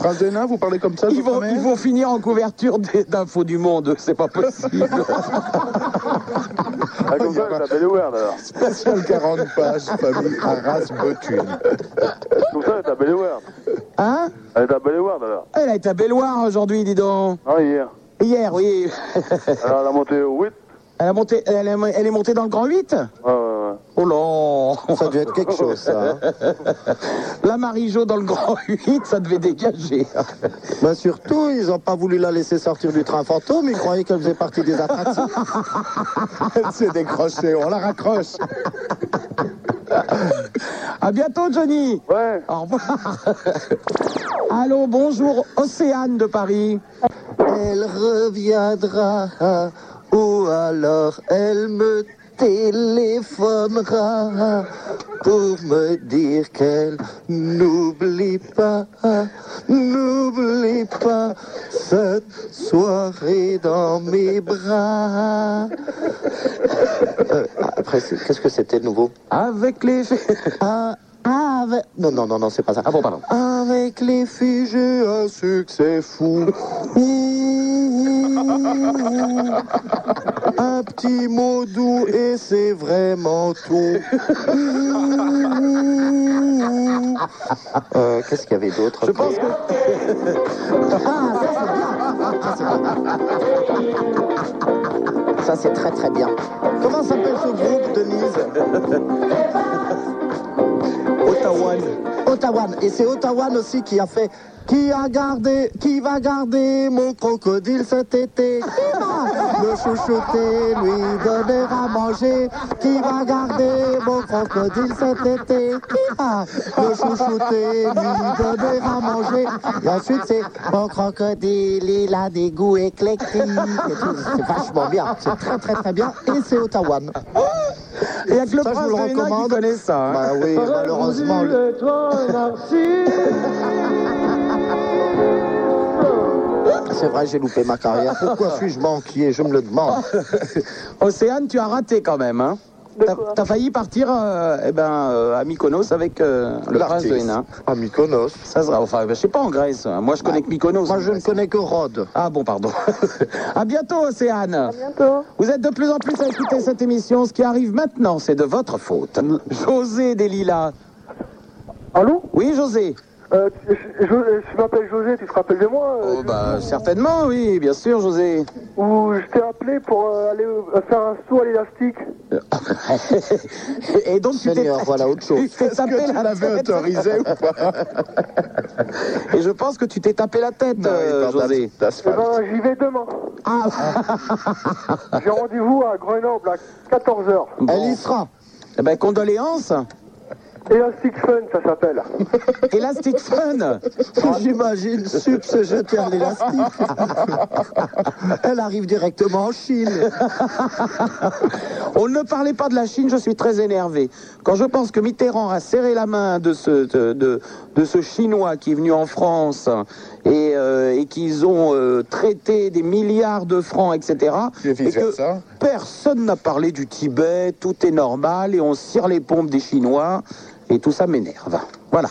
Prince de Nain, vous parlez comme ça? Ils vont, ils vont finir en couverture d'Infos du Monde, c'est pas possible. Ah, comme ça, ça s'appelle Word alors. Spécial quarante pages, famille Arras Botune. Comme ça, elle est à Belleward. Hein? Elle est à Belleward alors. Elle est à Belleward aujourd'hui, dis donc. Ah, hier. Hier, oui. Alors, elle a monté au huit. Elle, a monté, elle, a, elle est montée dans le grand huit? Ah, ouais, ouais. Oh là, ça devait être quelque chose, ça. Hein. La Marie-Jo dans le grand huit, ça devait dégager. Bah surtout, ils n'ont pas voulu la laisser sortir du train fantôme. Ils croyaient qu'elle faisait partie des attractions. Elle s'est décrochée, on la raccroche. À bientôt, Johnny. Ouais. Au revoir. Allô, bonjour, Océane de Paris. Elle reviendra... Ou alors elle me téléphonera pour me dire qu'elle n'oublie pas, n'oublie pas cette soirée dans mes bras. Euh, après, c'est, qu'est-ce que c'était de nouveau? Avec les... Ah, avec... Non, non, non, non, c'est pas ça. Ah bon, pardon. Avec les filles, j'ai un succès fou. Un petit mot doux et c'est vraiment tout. euh, Qu'est-ce qu'il y avait d'autre? Je pense que... Ah, ça c'est bien. Ça c'est bien. Ça c'est très très bien. Comment s'appelle ce groupe, Denise? Ottawan. Ottawan. Et c'est Ottawan aussi qui a fait... Qui a gardé, qui va garder mon crocodile cet été? Qui va le chouchouter, lui donner à manger? Qui va garder mon crocodile cet été? Qui va le chouchouter, lui donner à manger? Et ensuite, c'est mon crocodile, il a des goûts éclectiques. Et tout, c'est vachement bien, c'est très très très bien. Et c'est Ottawa. Et avec le ça, prince je vous le recommande. Qui ça, hein. Bah oui, malheureusement. Le... C'est vrai, j'ai loupé ma carrière. Pourquoi suis-je banquier? Je me le demande. Océane, tu as raté quand même, hein. T'as, t'as failli partir euh, eh ben, euh, à Mykonos avec euh, le prince de Hénin. À Mykonos. Ça sera, enfin, je sais pas en Grèce. Hein. Moi, je connais bah, que Mykonos. Moi, je ne connais que Rhodes. Ah bon, pardon. À bientôt, Océane. À bientôt. Vous êtes de plus en plus à écouter cette émission. Ce qui arrive maintenant, c'est de votre faute. José Delila. Allô? Oui, José. Euh, je, je, je m'appelle José, tu te rappelles de moi? Oh, bah, je... certainement, oui, bien sûr, José. Ou je t'ai appelé pour euh, aller euh, faire un saut à l'élastique. Et donc, tu Seigneur, t'es... voilà autre chose. Tu Est-ce que tu la l'avais tête autorisé ou pas? Et je pense que tu t'es tapé la tête, non, euh, José. Eh ben, j'y vais demain. Ah. J'ai rendez-vous à Grenoble à quatorze heures. Bon. Elle y sera. Eh ben, condoléances. Elastic Fun, ça s'appelle. Elastic Fun. J'imagine, Sup se jeter à l'élastique. Elle arrive directement en Chine. On ne parlait pas de la Chine, je suis très énervé. Quand je pense que Mitterrand a serré la main de ce, de, de, de ce Chinois qui est venu en France et, euh, et qu'ils ont euh, traité des milliards de francs, et cetera. Et que ça. Personne n'a parlé du Tibet, tout est normal et on cire les pompes des Chinois. Et tout ça m'énerve. Voilà.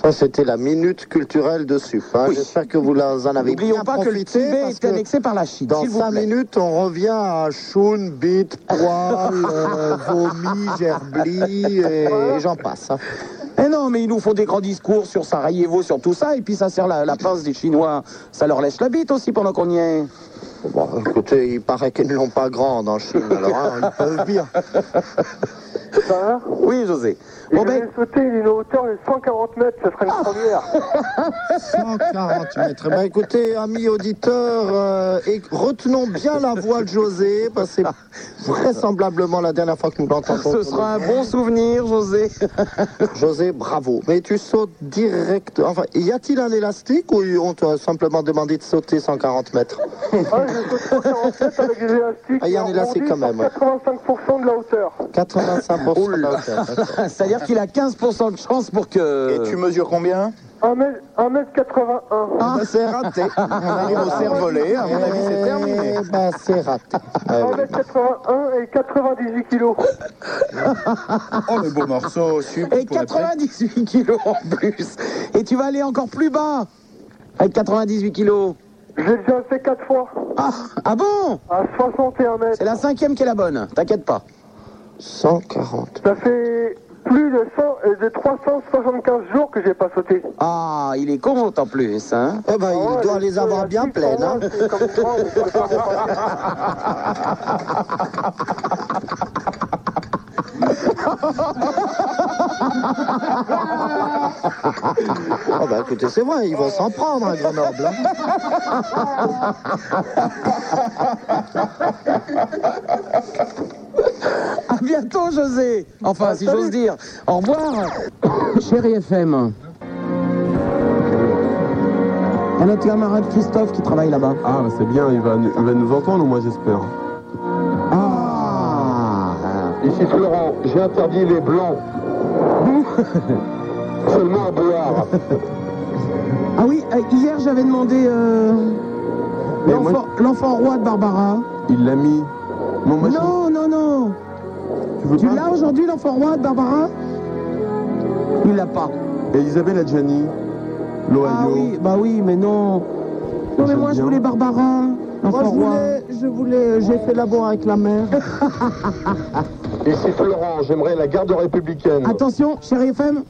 Ça, c'était la minute culturelle de Sup. Hein. Oui. J'espère que vous en avez bien profité. N'oublions pas que le Tibet est annexé par la Chine. Dans cinq minutes, on revient à choune, bite, poil, euh, vomi, gerbli, et, et j'en passe. Hein. Eh non, mais ils nous font des grands discours sur Sarajevo, sur tout ça, et puis ça sert la, la pince des Chinois. Ça leur lèche la bite aussi pendant qu'on y est. Bon, écoutez, il paraît qu'ils ne l'ont pas grande en Chine, alors hein, ils peuvent bien. Ça va? Oui, José. Bon, je vais ben... sauter une hauteur de cent quarante mètres, ça serait une première. cent quarante mètres. Ben, écoutez, amis auditeurs, euh, et retenons bien la voix de José, parce que c'est vraisemblablement la dernière fois que nous l'entendons. Ce sera un bon souvenir, José. José, bravo. Mais tu sautes direct. Enfin, y a-t-il un élastique ou on t'a simplement demandé de sauter cent quarante mètres? Ah, je saute cent quarante mètres avec des élastiques. Il y a un élastique quand même. quatre-vingt-cinq pour cent de la hauteur. quatre-vingt-cinq pour cent. C'est-à-dire qu'il a quinze pour cent de chance pour que... Et tu mesures combien ? un mètre quatre-vingt-un. Ah, bah, c'est raté. On arrive au cerf-volet. À mon avis, c'est terminé. Bah, c'est raté. un mètre quatre-vingt-un et quatre-vingt-dix-huit kilos. Oh, le beau morceau. Et quatre-vingt-dix-huit kilos en plus. Et tu vas aller encore plus bas avec quatre-vingt-dix-huit kilos. J'ai déjà fait quatre fois. Ah, ah bon ? À soixante et un mètres. C'est la cinquième qui est la bonne. T'inquiète pas. cent quarante. Ça fait... plus de, cent, de trois cent soixante-quinze jours que j'ai pas sauté. Ah, il est compte en plus, hein. Eh ben, oh, il doit les avoir bien pleines. Hein. Oh bah écoutez, c'est vrai, ils vont s'en prendre à Grenoble. À bientôt, José. Enfin, si j'ose dire. Au revoir. Chérie F M. Il y a notre camarade Christophe qui travaille là-bas. Ah, bah, c'est bien, il va, il va nous entendre, moi j'espère. Ah. Ici, c'est Laurent, j'ai interdit les blancs. Seulement à boire. Ah oui, euh, hier j'avais demandé euh, l'enfant, moi, l'enfant roi de Barbara. Il l'a mis. Bon, moi, non, non, non. Tu, tu l'as aujourd'hui, l'enfant roi de Barbara ? Il l'a pas. Et Isabelle Adjani, l'Ohio. Ah oui, bah oui, mais non. Non, mais moi, je voulais Barbara, l'enfant moi, je roi. Voulais, je voulais, j'ai fait l'amour avec la mère. Et c'est Florent, j'aimerais la garde républicaine. Attention, Chérie F M.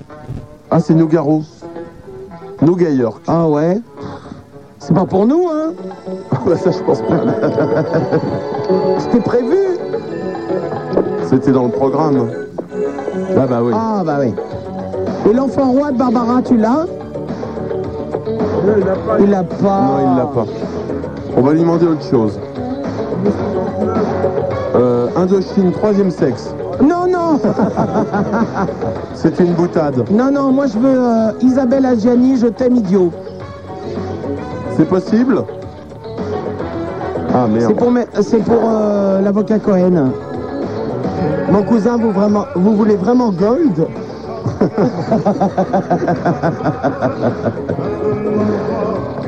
Ah, c'est Nougaro. Nougayork. Ah ouais. C'est pas pour nous, hein. Bah ça, je pense pas. C'était prévu. C'était dans le programme. Ah bah oui. Ah bah oui. Et l'enfant roi de Barbara, tu l'as ? Il l'a pas. Il l'a pas. Non, il l'a pas. On va lui demander autre chose. Euh, Indochine, troisième sexe. Non, non. C'est une boutade. Non, non, moi je veux euh, Isabelle Adjani, je t'aime idiot. C'est possible ? Ah merde. C'est pour, c'est pour euh, l'avocat Cohen. Mon cousin, vous, vraiment, vous voulez vraiment gold ?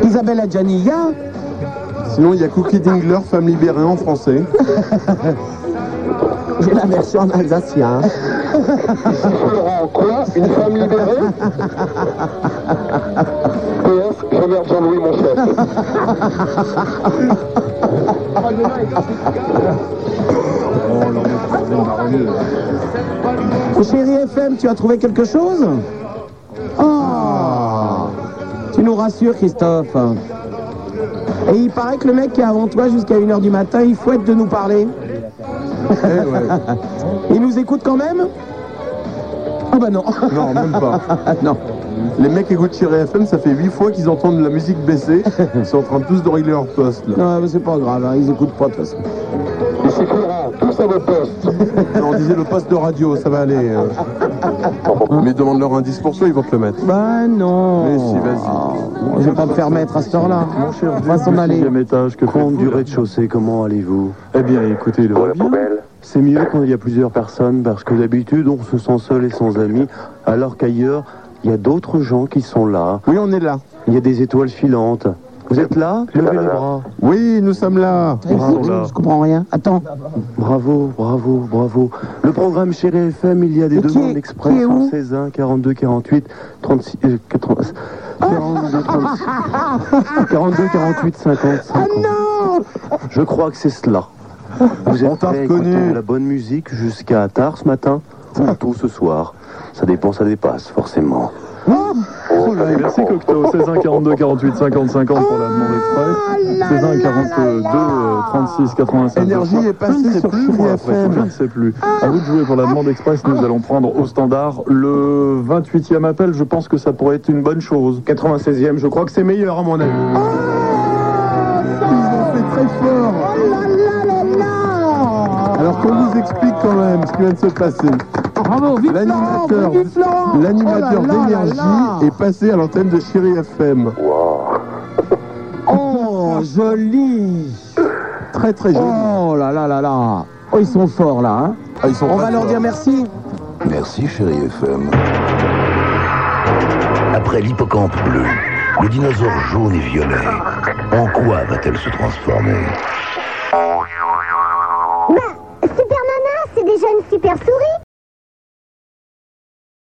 Isabelle Adjani, y a ? Sinon, il y a Cookie Dingler, femme libérée en français. J'ai la version en alsacien. Ici, Florent, quoi ? Une femme libérée ? P F, j'emmerde Jean-Louis, mon chef. Chérie F M, tu as trouvé quelque chose ? Oh, tu nous rassures, Christophe. Et il paraît que le mec qui est avant toi jusqu'à une heure du matin, il fouette de nous parler. Eh ouais. Il nous écoute quand même ? Ah bah non. Non, même pas. Non. Les mecs écoutent Chérie F M, ça fait huit fois qu'ils entendent la musique baisser. Ils sont en train tous de régler leur poste. Là. Non, mais c'est pas grave, hein, ils écoutent pas de toute façon. C'est Florent, tous à vos postes. Non, on disait le poste de radio, ça va aller. Euh... Mais demande-leur un dix pour cent, ils vont te le mettre. Bah non. Mais si, vas-y. Ah, je vais pas me faire mettre à cette heure-là. Mon cher, on va s'en aller. Étage, que compte du rez-de-chaussée, comment allez-vous ? Eh bien, écoutez, le voilà bien. C'est mieux quand il y a plusieurs personnes, parce que d'habitude, on se sent seul et sans amis, alors qu'ailleurs, il y a d'autres gens qui sont là. Oui, on est là. Il y a des étoiles filantes. Vous êtes là ? Levez les bras. Oui, nous sommes là. Bravo, là. Je comprends rien. Attends. Bravo, bravo, bravo. Le programme Chérie F M, il y a des demandes express en seize un, quarante-deux, quarante-huit, trente-six, quarante-deux, quarante-huit, cinquante, cinquante. Ah non ! Je crois que c'est cela. Vous êtes prêts à écouter la bonne musique jusqu'à tard ce matin ou tôt ce soir. Ça dépend, ça dépasse, forcément. Oh, oh là, merci Cocteau. seize un, quarante-deux, quarante-huit, cinquante, cinquante pour la demande express. seize un, quarante-deux, trente-six, quatre-vingt-cinq. Énergie est passée sur Chérie F M. Je ne sais plus. À vous de jouer pour la demande express. Nous allons prendre au standard le vingt-huitième appel. Je pense que ça pourrait être une bonne chose. quatre-vingt-seizième, je crois que c'est meilleur à mon avis. Oh, ils ont fait très fort. Oh là là là là. Alors qu'on nous explique quand même ce qui vient de se passer. Bravo, vite l'animateur, vite l'animateur oh là là d'énergie là là est passé à l'antenne de Chérie F M. Wow. Oh, joli. Très, très joli. Oh là là là là. Oh, ils sont forts, là. Hein. Ah, ils sont On va leur dire merci. Merci, Chérie F M. Après l'hippocampe bleu, le dinosaure jaune et violet, en quoi va-t-elle se transformer? Bah, Super Nana, c'est déjà une super souris.